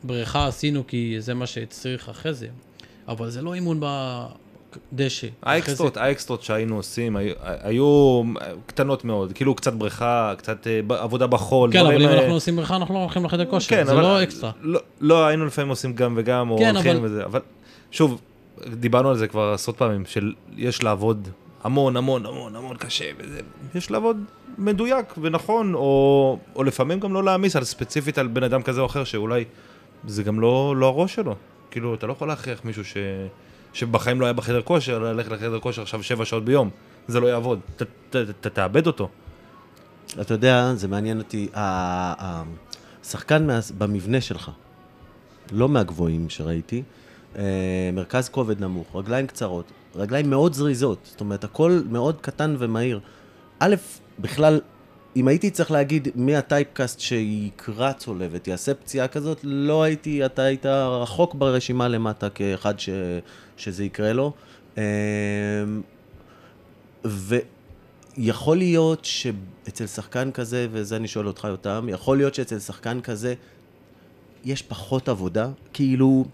בריכה עשינו כי זה מה שצריך אחרי זה. אבל זה לא אימון בדשא. האקסטרות שהיינו עושים היו קטנות מאוד. כאילו קצת בריכה, קצת עבודה בחול. כן, אבל אם אנחנו עושים בריכה אנחנו לא הולכים לחדר כושר. זה לא אקסטרה. לא, היינו לפעמים עושים גם וגם. אבל שוב, דיברנו על זה כבר עשרות פעמים, שיש לעבוד המון, המון, המון, המון קשה, וזה, יש לעבוד מדויק ונכון, או לפעמים גם לא להעמיס על ספציפית על בן אדם כזה או אחר, שאולי זה גם לא הראש שלו. כאילו, אתה לא יכול להכריח מישהו שבחיים לא היה בחדר כושר, ללכת לחדר כושר עכשיו 7 שעות ביום. זה לא יעבוד. אתה תאבד אותו. אתה יודע, זה מעניין אותי, השחקן במבנה שלך, לא מהגבוהים שראיתי, מרכז כובד נמוך, רגליים קצרות, רגליים מאוד זריזות, זאת אומרת, הכל מאוד קטן ומהיר. א', בכלל, אם הייתי צריך להגיד מי הטייפקאסט שיקרא צולבת, יעשה פציעה כזאת, לא הייתי, אתה היית רחוק ברשימה למטה כאחד שזה יקרה לו. ויכול להיות שאצל שחקן כזה, וזה אני שואל אותך יותם, יכול להיות שאצל שחקן כזה יש פחות עבודה, כאילו...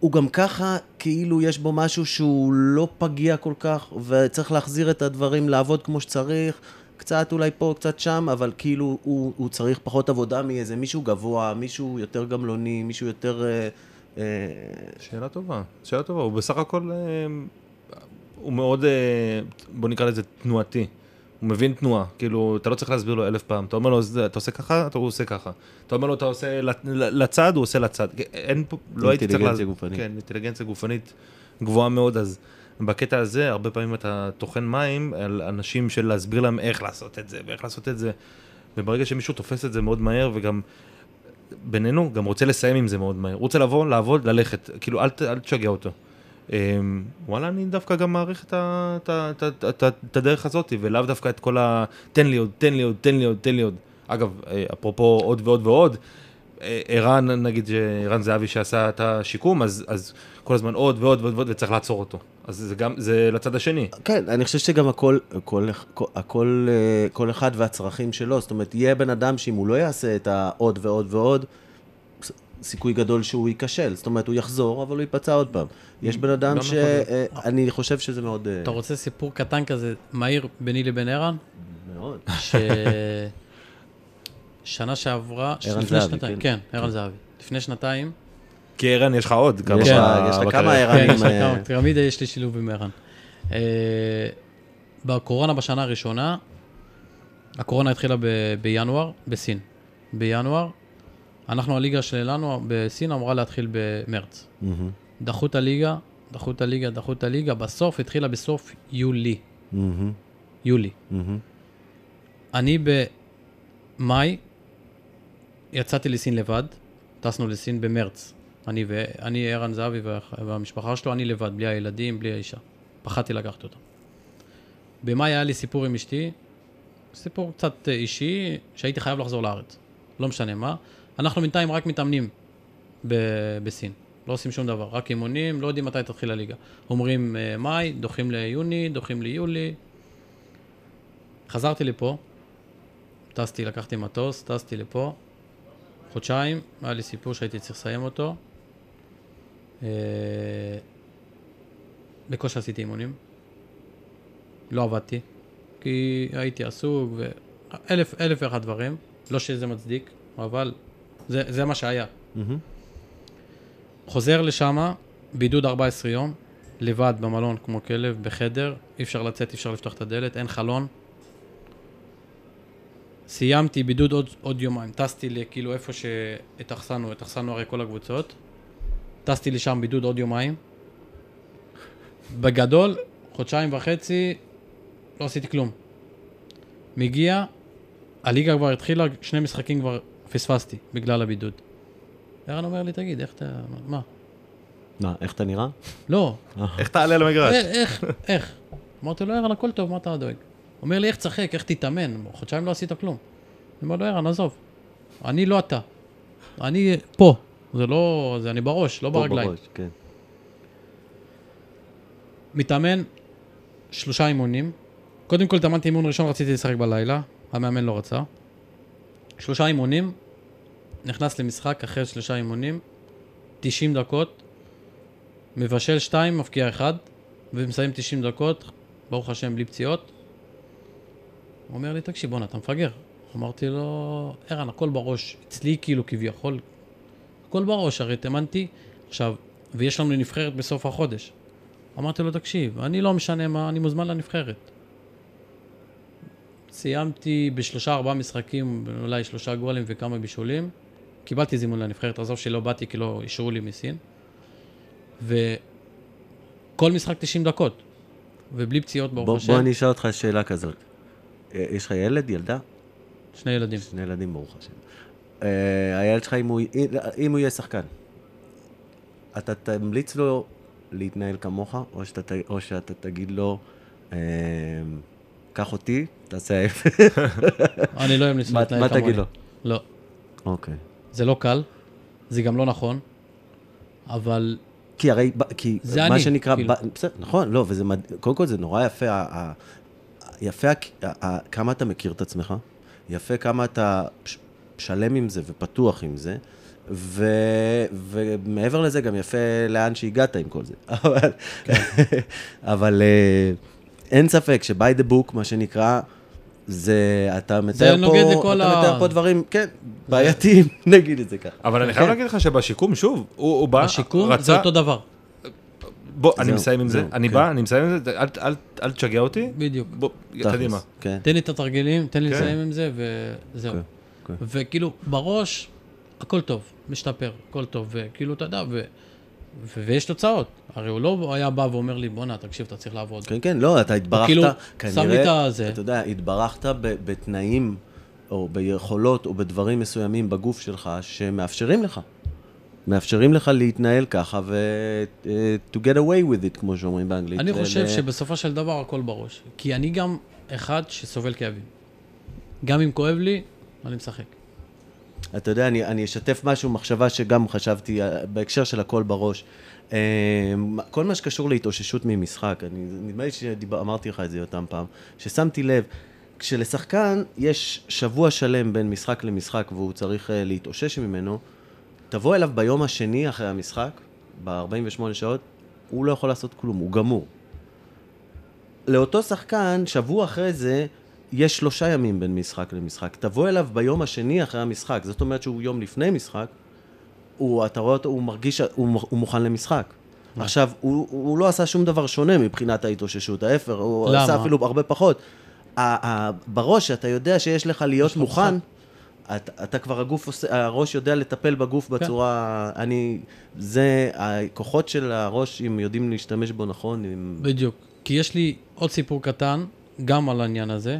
הוא גם ככה, כאילו יש בו משהו שהוא לא פגיע כל כך, וצריך להחזיר את הדברים, לעבוד כמו שצריך, קצת אולי פה, קצת שם, אבל כאילו הוא צריך פחות עבודה מאיזה מישהו גבוה, מישהו יותר גמלוני, מישהו יותר... שאלה טובה, שאלה טובה. הוא בסך הכל, הוא מאוד, בוא נקרא לזה תנועתי. הוא מבין תנועה, כאילו, אתה לא צריך להסביר לו 1,000 פעם, אתה אומר לו, אתה עושה ככה, הוא עושה ככה. אתה אומר לו, אתה עושה לצד, הוא עושה לצד. אין פה, לא הייתי צריך... אינטליגנציה גופנית. כן, אינטליגנציה גופנית גבוהה מאוד, אז בקטע הזה, הרבה פעמים אתה תוכן מים על אנשים של להסביר להם איך לעשות את זה, ואיך לעשות את זה, וברגע שמישהו תופס את זה מאוד מהר, וגם בינינו, גם רוצה לסיים עם זה מאוד מהר. רוצה לבוא, לעבוד, ללכת, כאילו, אל תשגע אותו. וואלה, אני דווקא גם מעריך את הדרך הזאת, ולאו דווקא את כל ה... תן לי עוד, תן לי עוד, תן לי עוד, תן לי עוד. אגב, אפרופו עוד ועוד ועוד, ערן, נגיד, ערן זהבי שעשה את השיקום, אז כל הזמן עוד ועוד ועוד, וצריך לעצור אותו. אז זה גם, זה לצד השני. כן, אני חושב שגם כל אחד והצרכים שלו, זאת אומרת, יהיה בן אדם שאם הוא לא יעשה את העוד ועוד ועוד, סיכוי גדול שהוא ייכשל, זאת אומרת, הוא יחזור, אבל הוא ייפצע עוד פעם. יש בן אדם שאני חושב שזה מאוד... אתה רוצה סיפור קטן כזה, מהיר ביני לבין ערן? מאוד. שנה שעברה, לפני שנתיים, כן, ערן זהבי. לפני שנתיים. כי ערן יש לך עוד כמה... יש לך כמה ערנים. תמיד יש לי שילוב עם ערן. בקורונה בשנה הראשונה, הקורונה התחילה בינואר, בסין. בינואר. אנחנו, הליגה שלנו בסין אמורה להתחיל במרץ. דחו את הליגה, דחו את הליגה, דחו את הליגה, בסוף התחילה בסוף יולי. יולי. אני במאי יצאתי לסין לבד, טסנו לסין במרץ. אני ערן זהבי והמשפחה שלו, אני לבד, בלי הילדים, בלי האישה. פחדתי לקחת אותה. במאי היה לי סיפור עם אשתי, סיפור קצת אישי, שהייתי חייב לחזור לארץ. לא משנה מה. אנחנו בינתיים רק מתאמנים בסין. לא עושים שום דבר, רק אימונים, לא יודעים מתי תתחיל הליגה. אומרים מאי, דוחים ליוני, דוחים ליולי. חזרתי לפה, טסתי, לקחתי מטוס, טסתי לפה. חודשיים, היה לי סיפור שהייתי צריך לסיים אותו. בקושי עשיתי אימונים. לא עבדתי, כי הייתי עסוק ואלף ואחת דברים, לא שזה מצדיק, אבל זה מה שהיה. חוזר לשם, בידוד 14 יום, לבד במלון כמו כלב, בחדר, אי אפשר לצאת, אי אפשר לפתוח את הדלת, אין חלון. סיימתי בידוד עוד יומיים, טסתי לכאילו איפה שהתאכסנו, התאכסנו הרי כל הקבוצות, טסתי לשם בידוד עוד יומיים. בגדול, חודשיים וחצי, לא עשיתי כלום. מגיע, הליגה כבר התחילה, שני משחקים כבר פספסתי בגלל הבידוד. ארן אומר לי, תגיד, איך אתה... מה? מה, איך אתה נראה? לא. איך אתה עלה למגרש? איך? אמרתי לו, ארן, הכל טוב, מה אתה דואג? אומר לי, איך צחק, איך תתאמן? חודשיים לא עשית כלום. אני אומר לו, ארן, עזוב. אני לא אתה. אני פה. זה לא... אני בראש, לא ברגליים. בראש, כן. מתאמן 3 אימונים. קודם כל, תאמנתי אימון ראשון, רציתי לשחק בלילה. המאמן לא רצה. 3 אימונים. נכנס למשחק אחרי 3 אימונים. 90 דקות. מבשל 2, מפקיע 1. ומסיים 90 דקות. ברוך השם, בלי פציעות. הוא אומר לי, תקשיב, בונה, אתה מפגר. אמרתי לו, ארן, הכל בראש. אצלי כאילו כביכול. הכל בראש, הרי תאמנתי. עכשיו, ויש לנו נבחרת בסוף החודש. אמרתי לו, תקשיב, אני לא משנה מה, אני מוזמן לנבחרת. סיימתי ב3-4 משחקים, אולי 3 גולים וכמה בישולים. קיבלתי זימון לנבחרת, עזוב שלא באתי כי לא אישרו לי מסין. וכל משחק 90 דקות, ובלי פציעות ברוך השם. בוא אני אשאל אותך שאלה כזאת. יש לך ילד, ילדה? 2 ילדים. 2 ילדים ברוך השם. הילד שלך, אם הוא יהיה שחקן, אתה תמליץ לו... להתנהל כמוך, או שאתה תגיד לו, קח אותי, תעשה ההפך. אני לא אמליץ להתנהל כמוני. מה תגיד לו? לא. אוקיי. זה לא קל, זה גם לא נכון, אבל... כי הרי, מה שנקרא... נכון, לא, קודם כל זה נורא יפה, יפה כמה אתה מכיר את עצמך, יפה כמה אתה שלם עם זה ופתוח עם זה, ומעבר לזה גם יפה לאן שהגעת עם כל זה. אבל אין ספק שביי דה בוק, מה שנקרא, זה, אתה מתאר פה דברים, כן, בעייתיים, נגיד את זה ככה. אבל אני חייב להגיד לך שבשיקום, שוב, הוא בא, בשיקום זה אותו דבר. בוא, אני מסיים עם זה, אני בא, אני מסיים עם זה, אל תשגע אותי. בדיוק. קדימה. תן לי את התרגילים, תן לי לסיים עם זה, וזהו. וכאילו, בראש... הכל טוב, משתפר, הכל טוב, וכאילו אתה יודע, ויש תוצאות. הרי הוא לא היה בא ואומר לי, בוא נה, תקשיב, אתה צריך לעבוד. כן, כן, לא, אתה התברכת, כאילו, כנראה, אתה יודע, התברכת בתנאים, או ביכולות, או בדברים מסוימים בגוף שלך, שמאפשרים לך. מאפשרים לך להתנהל ככה, ו-to get away with it, כמו שאומרים באנגלית. אני חושב שבסופו של דבר הכל בראש. כי אני גם אחד שסובל כאבים. גם אם כואב לי, אני משחק. אתה יודע, אני אשתף משהו, מחשבה שגם חשבתי בהקשר של הכל בראש. כל מה שקשור להתאוששות ממשחק, נדמה לי שאמרתי לך את זה אותם פעם, ששמתי לב, כשלשחקן יש שבוע שלם בין משחק למשחק והוא צריך להתאושש ממנו, תבוא אליו ביום השני אחרי המשחק, ב-48 שעות, הוא לא יכול לעשות כלום, הוא גמור. לאותו שחקן, שבוע אחרי זה, יש 3 ימים בין משחק למשחק. תבוא אליו ביום השני אחרי המשחק. זאת אומרת שהוא יום לפני משחק, אתה רואה אותו, הוא מרגיש, הוא מוכן למשחק. עכשיו, הוא לא עשה שום דבר שונה מבחינת ההתאוששות. ההפך, הוא עשה אפילו הרבה פחות. בראש, אתה יודע שיש לך להיות מוכן, אתה כבר הראש יודע לטפל בגוף בצורה... זה, הכוחות של הראש, אם יודעים להשתמש בו נכון, בדיוק. כי יש לי עוד סיפור קטן, גם על העניין הזה.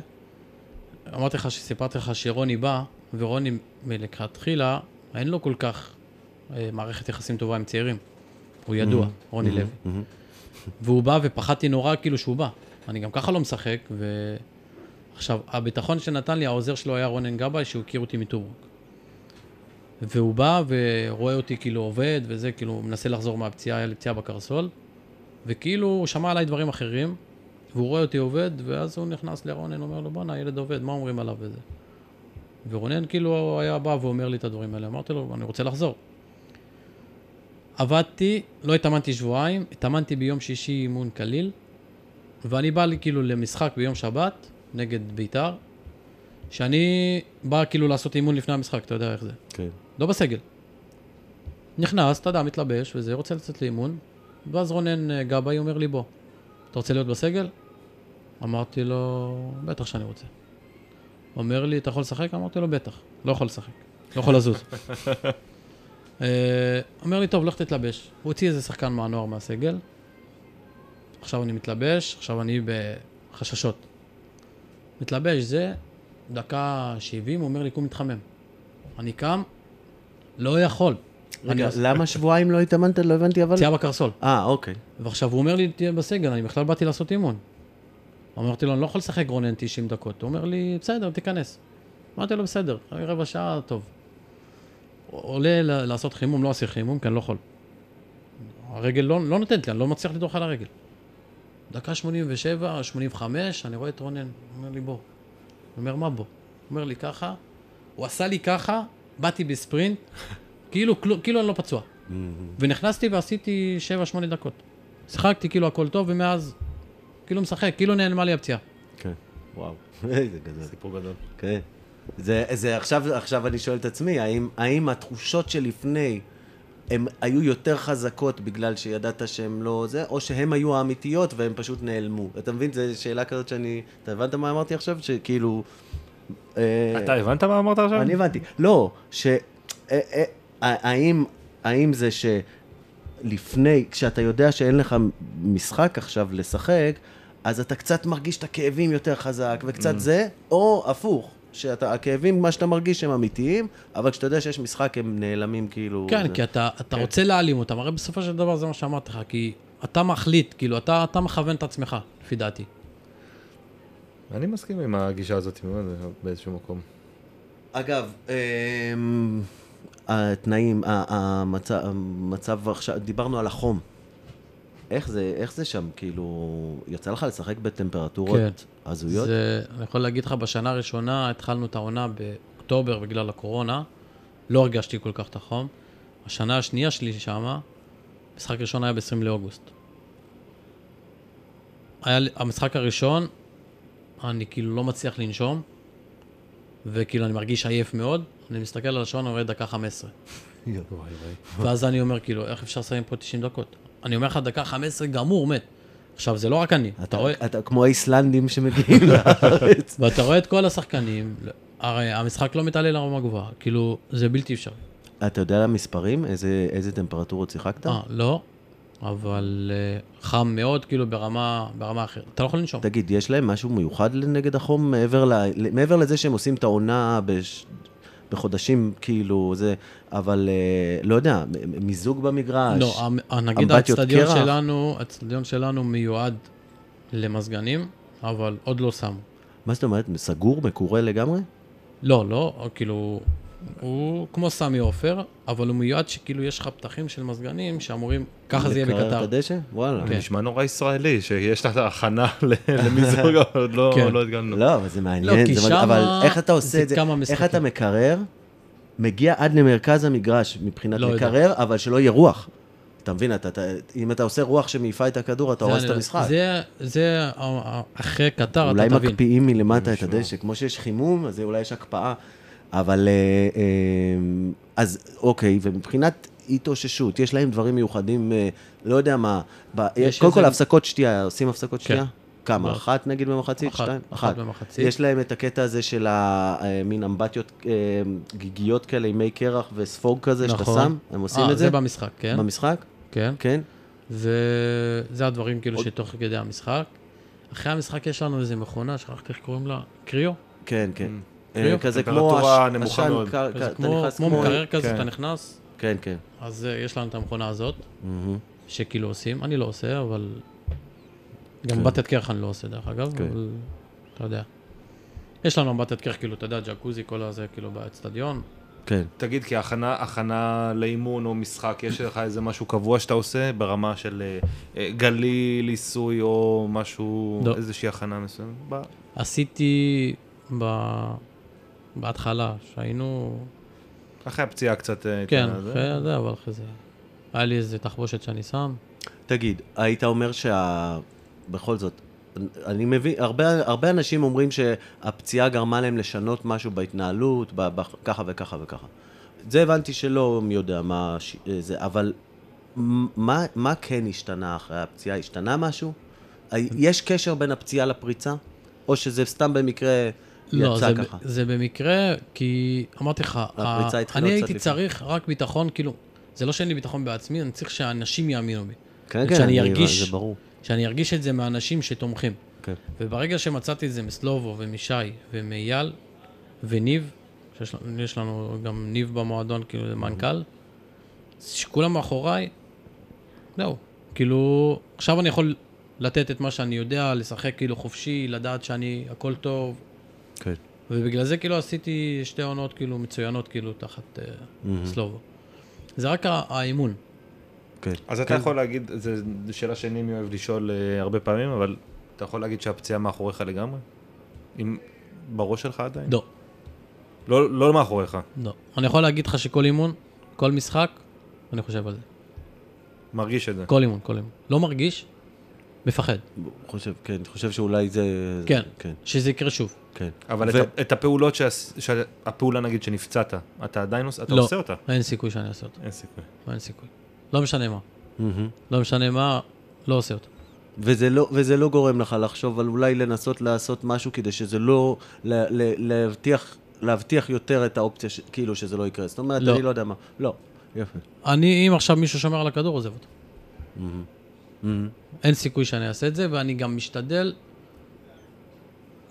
אמרתי לך שסיפרתי לך שרוני בא, ורוני מלכתחילה, אין לו כל כך מערכת יחסים טובה עם צעירים. הוא ידוע, רוני לוי. והוא בא ופחדתי נורא כאילו שהוא בא. אני גם ככה לא משחק, עכשיו, הביטחון שנתן לי, העוזר שלו היה רונן גבה, שהוא הכיר אותי מטורוק. והוא בא ורואה אותי כאילו עובד, וזה כאילו מנסה לחזור מהפציעה, היה לי פציעה בקרסול, וכאילו הוא שמע עליי דברים אחרים, והוא רואה אותי עובד, ואז הוא נכנס לרונן, אומר לו, בוא נה, הילד עובד, מה אומרים עליו וזה? ורונן כאילו היה בא ואומר לי את הדברים האלה, אמרתי לו, אני רוצה לחזור. עבדתי, לא התאמנתי שבועיים, התאמנתי ביום שישי אימון כליל, ואני בא לי כאילו למשחק ביום שבת, נגד ביתר, שאני בא כאילו לעשות אימון לפני המשחק, אתה יודע איך זה. כן. לא בסגל. נכנס, אתה יודע, מתלבש וזה, רוצה לצאת לאימון, ואז רונן גבה אומר לי בוא, אתה רוצה להיות בסגל? אמרתי לו, בטח שאני רוצה. אומר לי, אתה יכול לשחק? אמרתי לו, בטח. לא יכול לשחק. לא יכול לזוז. אומר לי, טוב, לך תתלבש. הוא הוציא איזה שחקן מהנוער מהסגל. עכשיו אני מתלבש, עכשיו אני בחששות. מתלבש זה, דקה 70, הוא אומר לי, קום מתחמם. אני קם, לא יכול. רגע, למה שבועיים לא התאמנת? לא הבנתי, אבל... צייה בקרסול. אוקיי. ועכשיו הוא אומר לי, תהיה בסגל, אני בכלל באתי לעשות אימון. אמרתי לו, אני לא יכול לשחק רונן 90 דקות. הוא אומר לי, בסדר, תיכנס. אמרתי לו, בסדר, רבע שעה, טוב. עולה לעשות חימום, לא עשי חימום, כי אני לא יכול. הרגל לא נותנת לי, אני לא מצליח לדרוך על הרגל. דקה 87, 85, אני רואה את רונן, הוא אומר לי, בוא. הוא אומר, מה בוא? הוא אומר לי, ככה. הוא עשה לי ככה, באתי בספרינט, כאילו אני לא פצוע. ונכנסתי ועשיתי 7-8 דקות. שחקתי כאילו הכל טוב, ומאז... כאילו משחק, כאילו נעלמה לי הפציעה. כן, וואו, זה גדול. סיפור גדול. כן. זה עכשיו אני שואל את עצמי, האם התחושות שלפני, הן היו יותר חזקות בגלל שידעת שהן לא זה, או שהן היו האמיתיות והן פשוט נעלמו? אתה מבין, זו שאלה כזאת שאני... אתה הבנת מה אמרתי עכשיו? שכאילו... אתה הבנת מה אמרת עכשיו? אני הבנתי. לא, ש... האם זה ש... לפני, כשאתה יודע שאין לך משחק עכשיו לשחק, אז אתה קצת מרגיש את הכאבים יותר חזק, וקצת זה, או הפוך, שהכאבים, מה שאתה מרגיש, הם אמיתיים, אבל כשאתה יודע שיש משחק, הם נעלמים כאילו... כן, כי אתה רוצה להעלים אותם, הרי בסופו של דבר זה מה שאמרתי לך, כי אתה מחליט, כאילו, אתה מכוון את עצמך, לפי דעתי. אני מסכים עם הגישה הזאת, באיזשהו מקום. אגב, התנאים, המצב, דיברנו על החום. איך זה שם? כאילו, יצא לך לשחק בטמפרטורות הזויות? אני יכול להגיד לך, בשנה הראשונה התחלנו את העונה באוקטובר בגלל הקורונה. לא הרגשתי כל כך את החום. השנה השנייה שלי שמה, המשחק הראשון היה ב-20 לאוגוסט. המשחק הראשון, אני כאילו לא מצליח לנשום, וכאילו אני מרגיש עייף מאוד. אני מסתכל על השעון, אני רואה דקה 15. ואז אני אומר, כאילו, איך אפשר לסיים פה 90 דקות? אני אומר לך, דקה 15 גמור, מת. עכשיו, זה לא רק אני. אתה כמו האיסלנדים שמגיעים לארץ. ואתה רואה את כל השחקנים, הרי המשחק לא מתעלה לרמה גבוהה. כאילו, זה בלתי אפשרי. אתה יודע למספרים? איזה טמפרטורות שיחקת? לא, אבל חם מאוד, כאילו, ברמה אחרת. אתה לא יכול לנשום. תגיד, יש להם משהו מיוחד לנגד החום, מעבר לזה שהם עושים את העונה בחודשים, כאילו, זה, אבל, לא יודע, מיזוג במגרש. לא, נגיד, הצטדיון שלנו מיועד למסגנים, אבל עוד לא שמו. מה זאת אומרת? סגור, מקורה לגמרי? לא, כאילו, הוא כמו סמי אופר, אבל הוא מיועד שכאילו יש לך פתחים של מסגנים שאמורים, ככה זה יהיה בקטר. לקרר את הדשא? וואלה. זה נשמע נורא ישראלי, שיש לך הכנה למיזוג, אבל לא התגלנו. לא, אבל זה מעניין. אבל איך אתה עושה את זה? איך אתה מקרר? מגיע עד למרכז המגרש מבחינת מקרר, אבל שלא יהיה רוח. אתה מבין, אם אתה עושה רוח שמעיפה את הכדור, אתה הורס את המשחק. זה אחרי קטר, אתה תבין. אולי מקפיאים מלמטה את הדשא, כמו שיש חימום, אז אולי יש הקפאה. אבל, אז אוקיי, ומבחינת התאוששות, יש להם דברים מיוחדים, לא יודע מה, קודם כל הפסקות שתייה, עושים הפסקות שתייה? כמה? אחת נגיד במחצית? שתיים? אחת במחצית. יש להם את הקטע הזה של המין אמבטיות גיגיות כאלה, מי קרח וספוג כזה שאתה שם, הם עושים את זה? זה במשחק, כן. במשחק? כן. וזה הדברים כאילו שתוך כדי המשחק. אחרי המשחק יש לנו איזה מכונה, שכחתי איך קוראים לה, קריו? כן. כזה כמו השן, כמו מקרר כזה, אתה נכנס. כן. אז יש לנו את המכונה הזאת, שכאילו עושים. אני לא עושה, אבל... גם מבטת קרח אני לא עושה, דרך אגב, אבל... אתה יודע. יש לנו מבטת קרח, כאילו, אתה יודע, ג'קוזי, כל הזה, כאילו, באצטדיון. כן. תגיד, כי הכנה לאימון או משחק, יש לך איזה משהו קבוע שאתה עושה ברמה של גליל, עיסוי או משהו, איזושהי הכנה מסוים? עשיתי... בהתחלה, שהיינו... אחרי הפציעה קצת... כן, אחרי זה, אבל אחרי זה. היה לי איזו תחבושת שאני שם. תגיד, היית אומר שבכל זאת, אני מבין, הרבה אנשים אומרים שהפציעה גרמה להם לשנות משהו בהתנהלות, ככה וככה וככה. זה הבנתי שלא מי יודע מה זה, אבל מה כן השתנה אחרי הפציעה? השתנה משהו? יש קשר בין הפציעה לפריצה? או שזה סתם במקרה יצא ככה? זה במקרה, כי אמרתי לך, אני הייתי צריך רק ביטחון, כאילו, זה לא שאין לי ביטחון בעצמי, אני צריך שאנשים יאמינו בי. כן, כן, זה ברור. שאני ארגיש את זה מהאנשים שתומכים. כן. וברגע שמצאתי את זה מסלובו ומשי ומייל וניב, שיש לנו גם ניב במועדון, כאילו זה מנכ"ל, שכולם מאחוריי, זהו. כאילו, עכשיו אני יכול לתת את מה שאני יודע, לשחק כאילו חופשי, לדעת שאני הכל טוב. כן. ובגלל זה כאילו עשיתי שתי עונות כאילו מצוינות כאילו תחת סלובו. זה רק האימון. אז אתה יכול להגיד, זו שאלה שאני אוהב לשאול הרבה פעמים, אבל אתה יכול להגיד שהפציעה מאחוריך לגמרי? בראש שלך עדיין? לא. לא מאחוריך? לא. אני יכול להגיד לך שכל אימון, כל משחק, אני חושב על זה. מרגיש את זה? כל אימון, כל אימון. לא מרגיש, מפחד. חושב, כן. חושב שאולי זה... כן. שזה יקרה שוב. כן. אבל את הפעולות שהפעולה נגיד שנפצעת, אתה עדיין עושה אותה? לא, אין סיכוי שאני אעשה אותה. אין סיכוי. לא משנה מה. לא משנה מה, לא עושה אותו. וזה לא גורם לך לחשוב, אבל אולי לנסות לעשות משהו כדי שזה לא, להבטיח יותר את האופציה, כאילו שזה לא יקרה. זאת אומרת, אני לא יודע מה. לא. יפה. אני, אם עכשיו מישהו שומר על הכדור, עוזב אותו. אין סיכוי שאני אעשה את זה, ואני גם משתדל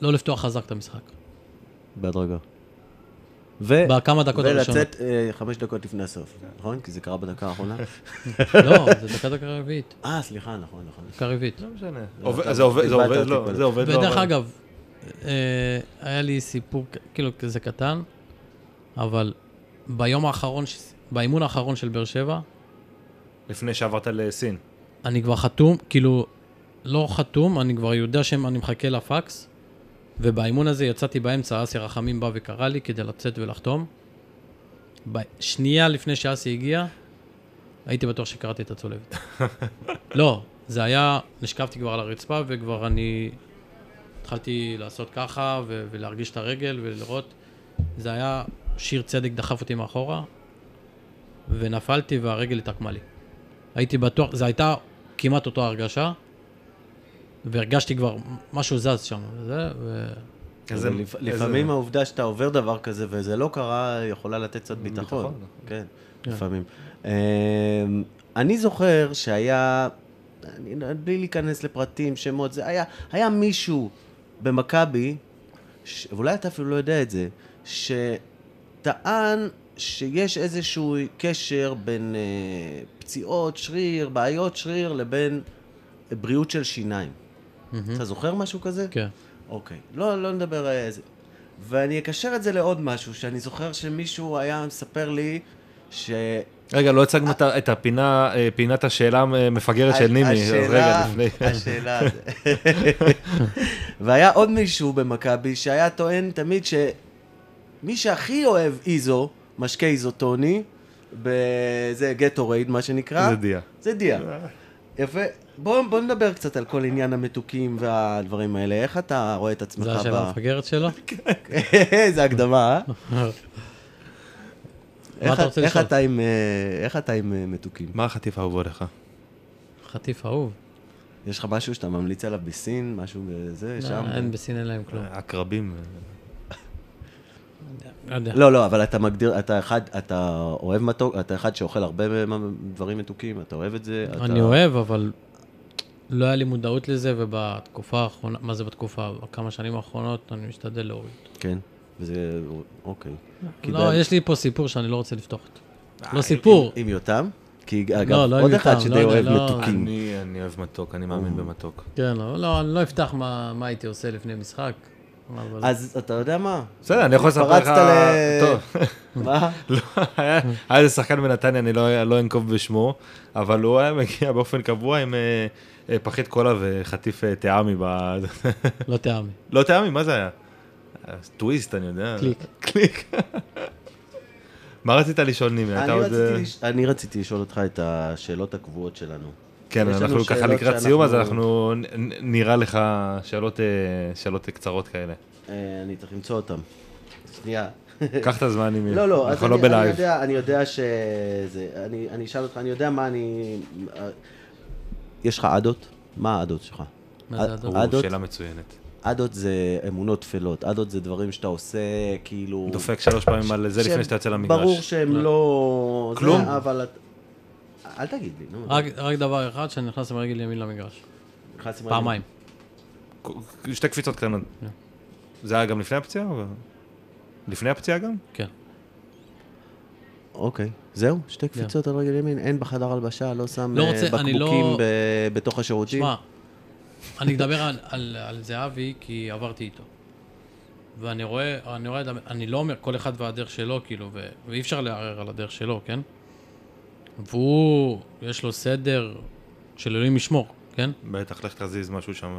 לא לפתוח חזק את המשחק. בהדרגה. ולצאת 5 דקות לפני הסוף, נכון? כי זה קרה בדקה האחרונה. לא, זה דקה רביעית. סליחה, נכון. דקה רביעית. לא משנה. זה עובד לא. ודרך אגב, היה לי סיפור כאילו כזה קטן, אבל ביום האחרון, באימון האחרון של באר שבע... לפני שעברת לסין. אני כבר חתום, כאילו לא חתום, אני כבר יודע שאני מחכה לפקס, ובאימון הזה יצאתי באמצע, אסי רחמים בא וקרא לי כדי לצאת ולחתום. שנייה לפני שאסי הגיע, הייתי בטוח שקראתי את הצולבת. לא, זה היה, נשכבתי כבר על הרצפה וכבר אני התחלתי לעשות ככה ולהרגיש את הרגל ולראות. זה היה שיר צדק דחף אותי מאחורה, ונפלתי והרגל התעקמה לי. הייתי בטוח, זה הייתה כמעט אותו הרגשה, והרגשתי כבר משהו זז שם, וזה, לפעמים העובדה שאתה עובר דבר כזה, וזה לא קרה, יכולה לתת קצת ביטחון. כן, לפעמים. אני זוכר שהיה, בלי להיכנס לפרטים, שמות, זה היה מישהו במכבי, ואולי אתה אפילו לא יודע את זה, שטען שיש איזשהו קשר בין פציעות שריר, בעיות שריר, לבין בריאות של שיניים. אתה זוכר משהו כזה? כן. אוקיי. לא נדבר על זה. ואני אקשר את זה לעוד משהו, שאני זוכר שמישהו היה מספר לי ש... רגע, לא הצגנו את הפינה, פינת השאלה מפגרת של נימי. השאלה, השאלה. והיה עוד מישהו במכבי שהיה טוען תמיד שמי שהכי אוהב איזו, משקה איזוטוני, זה גטורייד, מה שנקרא. זה דיה. זה דיה. יפה. בואו נדבר קצת על כל עניין המתוקים והדברים האלה. איך אתה רואה את עצמך? זה השאלה המפגרת שלו? זה הקדמה, אה? איך אתה עם מתוקים? מה החטיף האהוב עליך? חטיף האהוב? יש לך משהו שאתה ממליץ עליו בסין? משהו בזה, שם? אין בסין, אין להם כלום. הקרבים. לא, אבל אתה מגדיר, אתה אוהב מתוק, אתה אחד שאוכל הרבה דברים מתוקים, אתה אוהב את זה? אני אוהב, אבל לא היה לי מודעות לזה, ובתקופה האחרונה, מה זה בתקופה? כמה שנים האחרונות אני משתדל להוריד. כן, וזה, אוקיי. לא, יש לי פה סיפור שאני לא רוצה לפתוח אותו. לא סיפור. עם יותם? כי אגב, עוד אחד שדי אוהב מתוקים. אני אוהב מתוק, אני מאמין במתוק. כן, לא, אני לא אפתח מה הייתי עושה לפני משחק. אז אתה יודע מה? בסדר, אני יכול לספר לך... טוב. מה? לא, היה איזה שחקן בנתניה, אני לא אנקוב בשמו, אבל הוא היה מגיע באופן קבוע עם פחית קולה וחטיף תיאמי. לא תיאמי. לא תיאמי, מה זה היה? טוויסט, אני יודע. קליק. מה רצית לשאול, נימי? אני רציתי לשאול אותך את השאלות הקבועות שלנו. כן, אנחנו ככה לקראת סיום, אז אנחנו נראה לך שאלות קצרות כאלה. אני צריך למצוא אותם. שנייה. קח את הזמן עם... לא, לא, אז אני יודע שזה... אני אשאל אותך, אני יודע מה אני... יש לך עדות? מה העדות שלך? מה זה עדות? שאלה מצוינת. עדות זה אמונות תפלות, עדות זה דברים שאתה עושה כאילו... דופק 3 פעמים על זה לפני שאתה יוצא למגרש. ברור שהם לא... כלום? אבל... אל תגיד לי, נו. רק דבר אחד, שאני נכנס עם הרגל ימין למגרש. פעמיים. 2 קפיצות קטנות. זה היה גם לפני הפציעה? לפני הפציעה גם? כן. אוקיי, זהו, 2 קפיצות על רגל ימין, אין בחדר הלבשה, לא שם בקבוקים בתוך השירותים. שמה, אני מדבר על זהבי כי עברתי איתו. ואני רואה, אני לא אומר כל אחד והדרך שלו, כאילו, ואי אפשר לערער על הדרך שלו, כן? והוא, יש לו סדר של אלוהים ישמור, כן? בטח, לך תזיז משהו שם.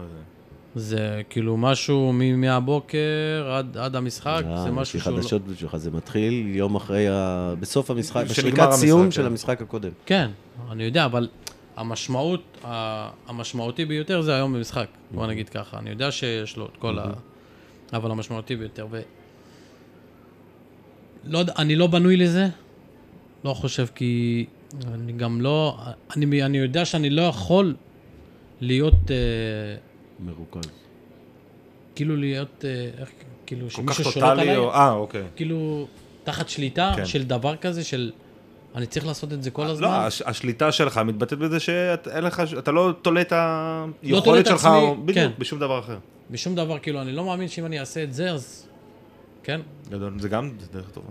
זה כאילו משהו מהבוקר עד המשחק, זה משהו שהוא... חדשות בשבילך, זה מתחיל יום אחרי, בסוף המשחק, בשריקת סיום של המשחק הקודם. כן, אני יודע, אבל המשמעותי ביותר זה היום במשחק, בוא נגיד ככה. אני יודע שיש לו את כל ה... אבל המשמעותי ביותר, אני לא בנוי לזה, לא חושב כי... אני גם לא... אני יודע שאני לא יכול להיות... מרוקן. כאילו להיות... כאילו שמישהו שולט עליי. אוקיי. כאילו תחת שליטה של דבר כזה, של... אני צריך לעשות את זה כל הזמן. לא, השליטה שלך מתבטאת בזה שאתה לא תולה את היכולת שלך בשום דבר אחר. בשום דבר, כאילו, אני לא מאמין שאם אני אעשה את זה, אז... כן? זה גם דרך טובה.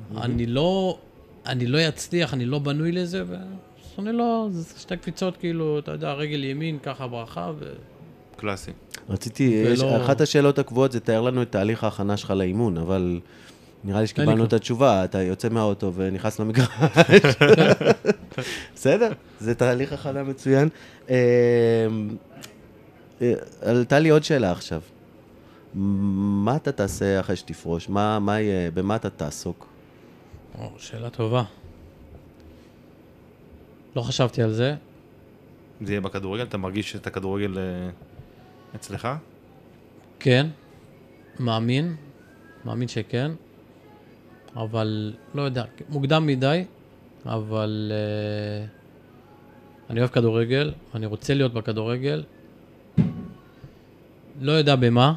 אני לא יצליח, אני לא בנוי לזה, ואני לא, זה 2 קפיצות, כאילו, אתה יודע, רגל ימין, ככה ברכה, ו... קלאסי. רציתי, אחת השאלות הקבועות זה תאר לנו את תהליך ההכנה שלך לאימון, אבל נראה לי שקיבלנו את התשובה, אתה יוצא מהאוטו ונכנס למגרש. בסדר, זה תהליך הכנה מצוין. עלתה לי עוד שאלה עכשיו. מה אתה תעשה אחרי שתפרוש? במה אתה תעסוק? שאלה טובה. לא חשבתי על זה. זה יהיה בכדורגל? אתה מרגיש שאתה כדורגל אצלך? כן. מאמין. מאמין שכן. אבל לא יודע. מוקדם מדי. אבל אני אוהב כדורגל. אני רוצה להיות בכדורגל. לא יודע במה.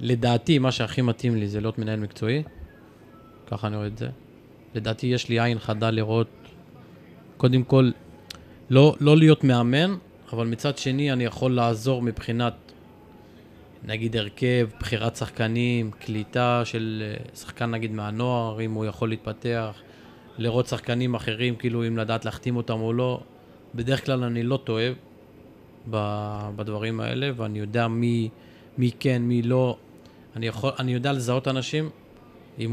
לדעתי מה שהכי מתאים לי זה להיות מנהל מקצועי. ככה אני רואה את זה. לדעתי יש לי עין חדה לראות, קודם כל, לא להיות מאמן, אבל מצד שני אני יכול לעזור מבחינת, נגיד הרכב, בחירת שחקנים, קליטה של שחקן נגיד מהנוער, אם הוא יכול להתפתח, לראות שחקנים אחרים, כאילו אם לדעת להחתים אותם או לא. בדרך כלל אני לא טועה בדברים האלה, ואני יודע מי כן, מי לא. אני יודע לזהות אנשים, אם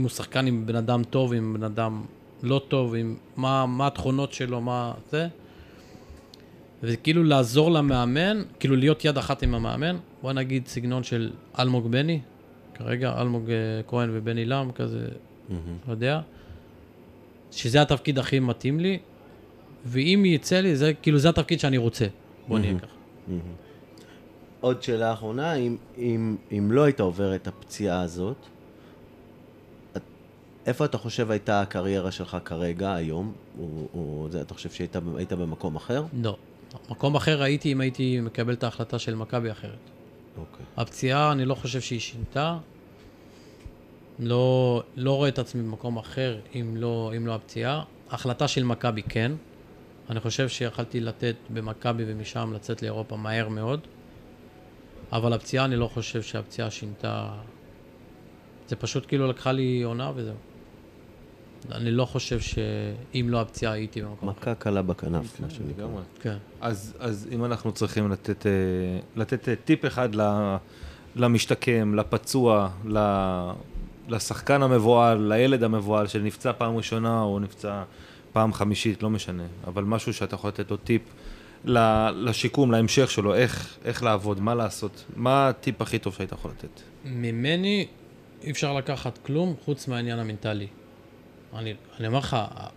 הוא שחקן עם בן אדם טוב, עם בן אדם לא טוב, מה התכונות שלו, מה זה. וכאילו לעזור למאמן, כאילו להיות יד אחת עם המאמן. בוא נגיד סגנון של אלמוג בני, כרגע אלמוג כהן ובני לם, כזה, לא יודע. שזה התפקיד הכי מתאים לי, ואם יצא לי, זה כאילו זה התפקיד שאני רוצה. בוא נהיה ככה. עוד שאלה האחרונה, אם לא היית עובר את הפציעה הזאת, איפה אתה חושב הייתה הקריירה שלך כרגע, היום? אתה חושב שהיית במקום אחר? לא. מקום אחר הייתי אם הייתי מקבל את ההחלטה של מכבי אחרת. אוקיי. הפציעה, אני לא חושב שהיא שינתה. לא רואה את עצמי במקום אחר אם לא הפציעה. ההחלטה של מכבי כן. אני חושב שיכלתי לתת במכבי ומשם לצאת לאירופה מהר מאוד. אבל הפציעה, אני לא חושב שהפציעה שינתה. זה פשוט כאילו לקחה לי עונה וזהו. אני לא חושב שאם לא הפציעה הייתי במקום. מכה קלה בכנף, מה שאני קורא. כן. אז אם אנחנו צריכים לתת טיפ אחד למשתקם, לפצוע, לשחקן המבועל, לילד המבועל, שנפצע פעם ראשונה או נפצע פעם חמישית, לא משנה. אבל משהו שאתה יכול לתת לו טיפ לשיקום, להמשך שלו, איך לעבוד, מה לעשות, מה הטיפ הכי טוב שהיית יכול לתת? ממני אי אפשר לקחת כלום חוץ מהעניין המנטלי. אני אומר לך,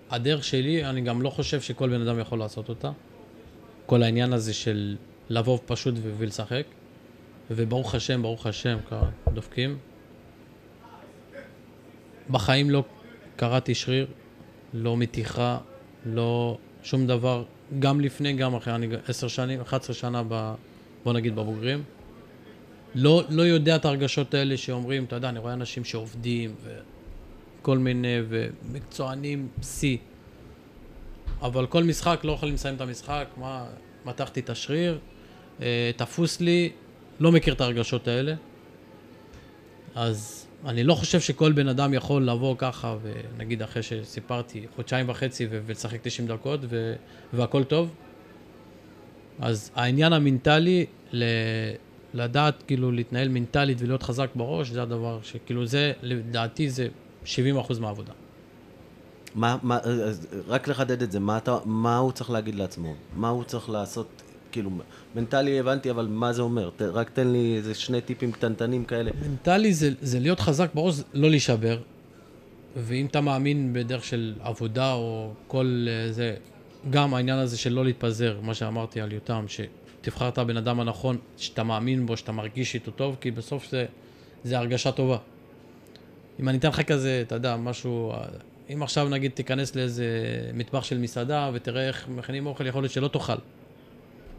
הדרך שלי, אני גם לא חושב שכל בן אדם יכול לעשות אותה. כל העניין הזה של לבוא פשוט ולשחק, וברוך השם, ברוך השם, דופקים. בחיים לא קראתי שריר, לא מתיחה, לא שום דבר, גם לפני, גם אחרי, אני 10 שנים, 11 שנה, בוא נגיד בבוגרים. לא יודע את הרגשות האלה שאומרים, אתה יודע, אני רואה אנשים שעובדים, וכל מיני, ומקצוענים, סי. אבל כל משחק, לא יכולים לסיים את המשחק, מה, מתחתי את השריר, תפוס לי, לא מכיר את הרגשות האלה. אז אני לא חושב שכל בן אדם יכול לבוא ככה, ונגיד אחרי שסיפרתי, 2.5 ולשחק 90 דקות, והכל טוב. אז העניין המנטלי, לדעת כאילו להתנהל מנטלית ולהיות חזק בראש, זה הדבר שכאילו זה, לדעתי זה 70% מהעבודה. מה, רק לחדד את זה, מה הוא צריך להגיד לעצמו? מה הוא צריך לעשות? כאילו, מנטלי הבנתי, אבל מה זה אומר? רק תן לי איזה שני טיפים קטנטנים כאלה. מנטלי זה להיות חזק בראש, לא להישבר. ואם אתה מאמין בדרך של עבודה או כל זה, גם העניין הזה של לא להתפזר, מה שאמרתי על יותם, שתבחר את הבן אדם הנכון, שאתה מאמין בו, שאתה מרגיש איתו טוב, כי בסוף זה הרגשה טובה. אם אני אתן לך כזה, אתה יודע, משהו... אם עכשיו נגיד תיכנס לאיזה מטבח של מסעדה ותראה איך מכינים אוכל, יכול להיות שלא תאכל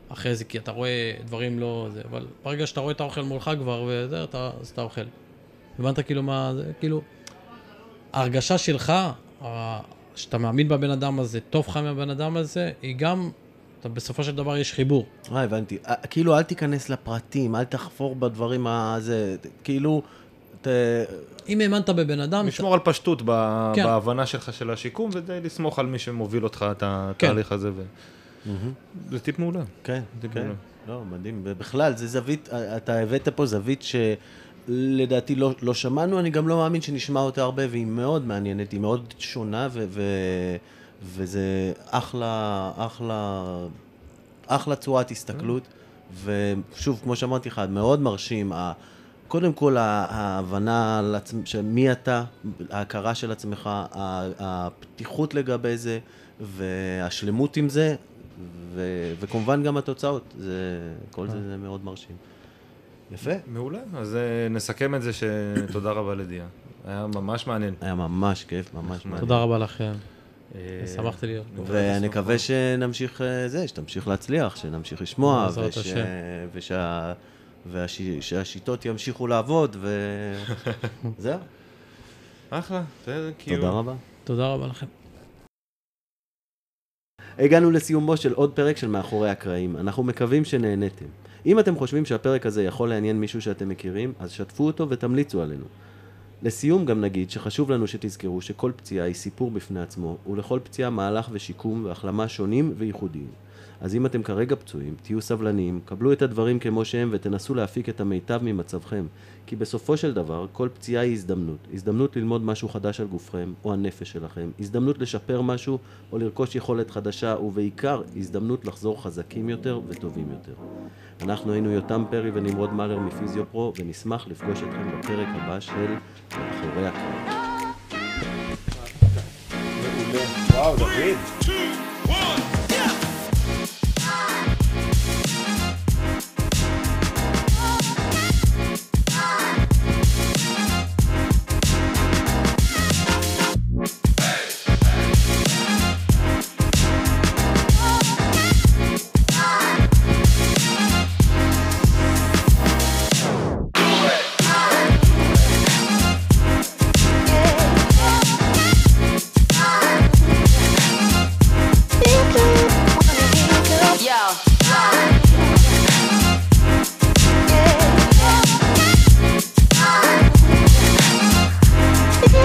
אחרי זה, כי אתה רואה דברים לא זה, אבל ברגע שאתה רואה את האוכל מולך כבר וזה, אז אתה אוכל. הבנת כאילו מה זה, כאילו ההרגשה שלך, שאתה מאמין בבן אדם הזה, טוב לך מהבן אדם הזה, היא גם, בסופו של דבר יש חיבור. הבנתי, כאילו אל תיכנס לפרטים, אל תחפור בדברים הזה, כאילו... אם האמנת בבן אדם... לשמור על פשטות בהבנה שלך של השיקום, ודי לסמוך על מי שמוביל אותך את התהליך הזה. זה טיפ מעולה. כן, כן. לא, מדהים. ובכלל, זה זווית, אתה הבאת פה זווית שלדעתי לא שמענו, אני גם לא מאמין שנשמע אותה הרבה, והיא מאוד מעניינת, היא מאוד שונה, וזה אחלה צורת הסתכלות, ושוב, כמו שאמרתי לך, מאוד מרשים, קודם כל, ההבנה שמי אתה, ההכרה של עצמך, הפתיחות לגבי זה, והשלמות עם זה, וכמובן גם התוצאות. כל זה מאוד מרשים. יפה. מעולה. אז נסכם את זה שתודה רבה לדיה. היה ממש מעניין. היה ממש כיף, ממש מעניין. תודה רבה לכם. שמחתי להיות. ואני מקווה שנמשיך זה, שתמשיך להצליח, שנמשיך לשמוע, שהשיטות ימשיכו לעבוד, וזהו. אחלה, תודה רבה. תודה רבה לכם. הגענו לסיומו של עוד פרק של מאחורי הקרעים. אנחנו מקווים שנהניתם. אם אתם חושבים שהפרק הזה יכול לעניין מישהו שאתם מכירים, אז שתפו אותו ותמליצו עלינו. לסיום גם נגיד שחשוב לנו שתזכרו שכל פציעה היא סיפור בפני עצמו, ולכל פציעה מהלך ושיקום והחלמה שונים וייחודיים. אז אם אתם כרגע פצועים, תהיו סבלניים, קבלו את הדברים כמו שהם ותנסו להפיק את המיטב ממצבכם. כי בסופו של דבר, כל פציעה היא הזדמנות. הזדמנות ללמוד משהו חדש על גופכם או הנפש שלכם. הזדמנות לשפר משהו או לרכוש יכולת חדשה, ובעיקר הזדמנות לחזור חזקים יותר וטובים יותר. אנחנו היינו יותם פרי ונמרוד מלר מפיזיופרו, ונשמח לפגוש אתכם בפרק הבא של מאחורי הקרעים. וואו, דוד!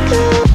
Thank you.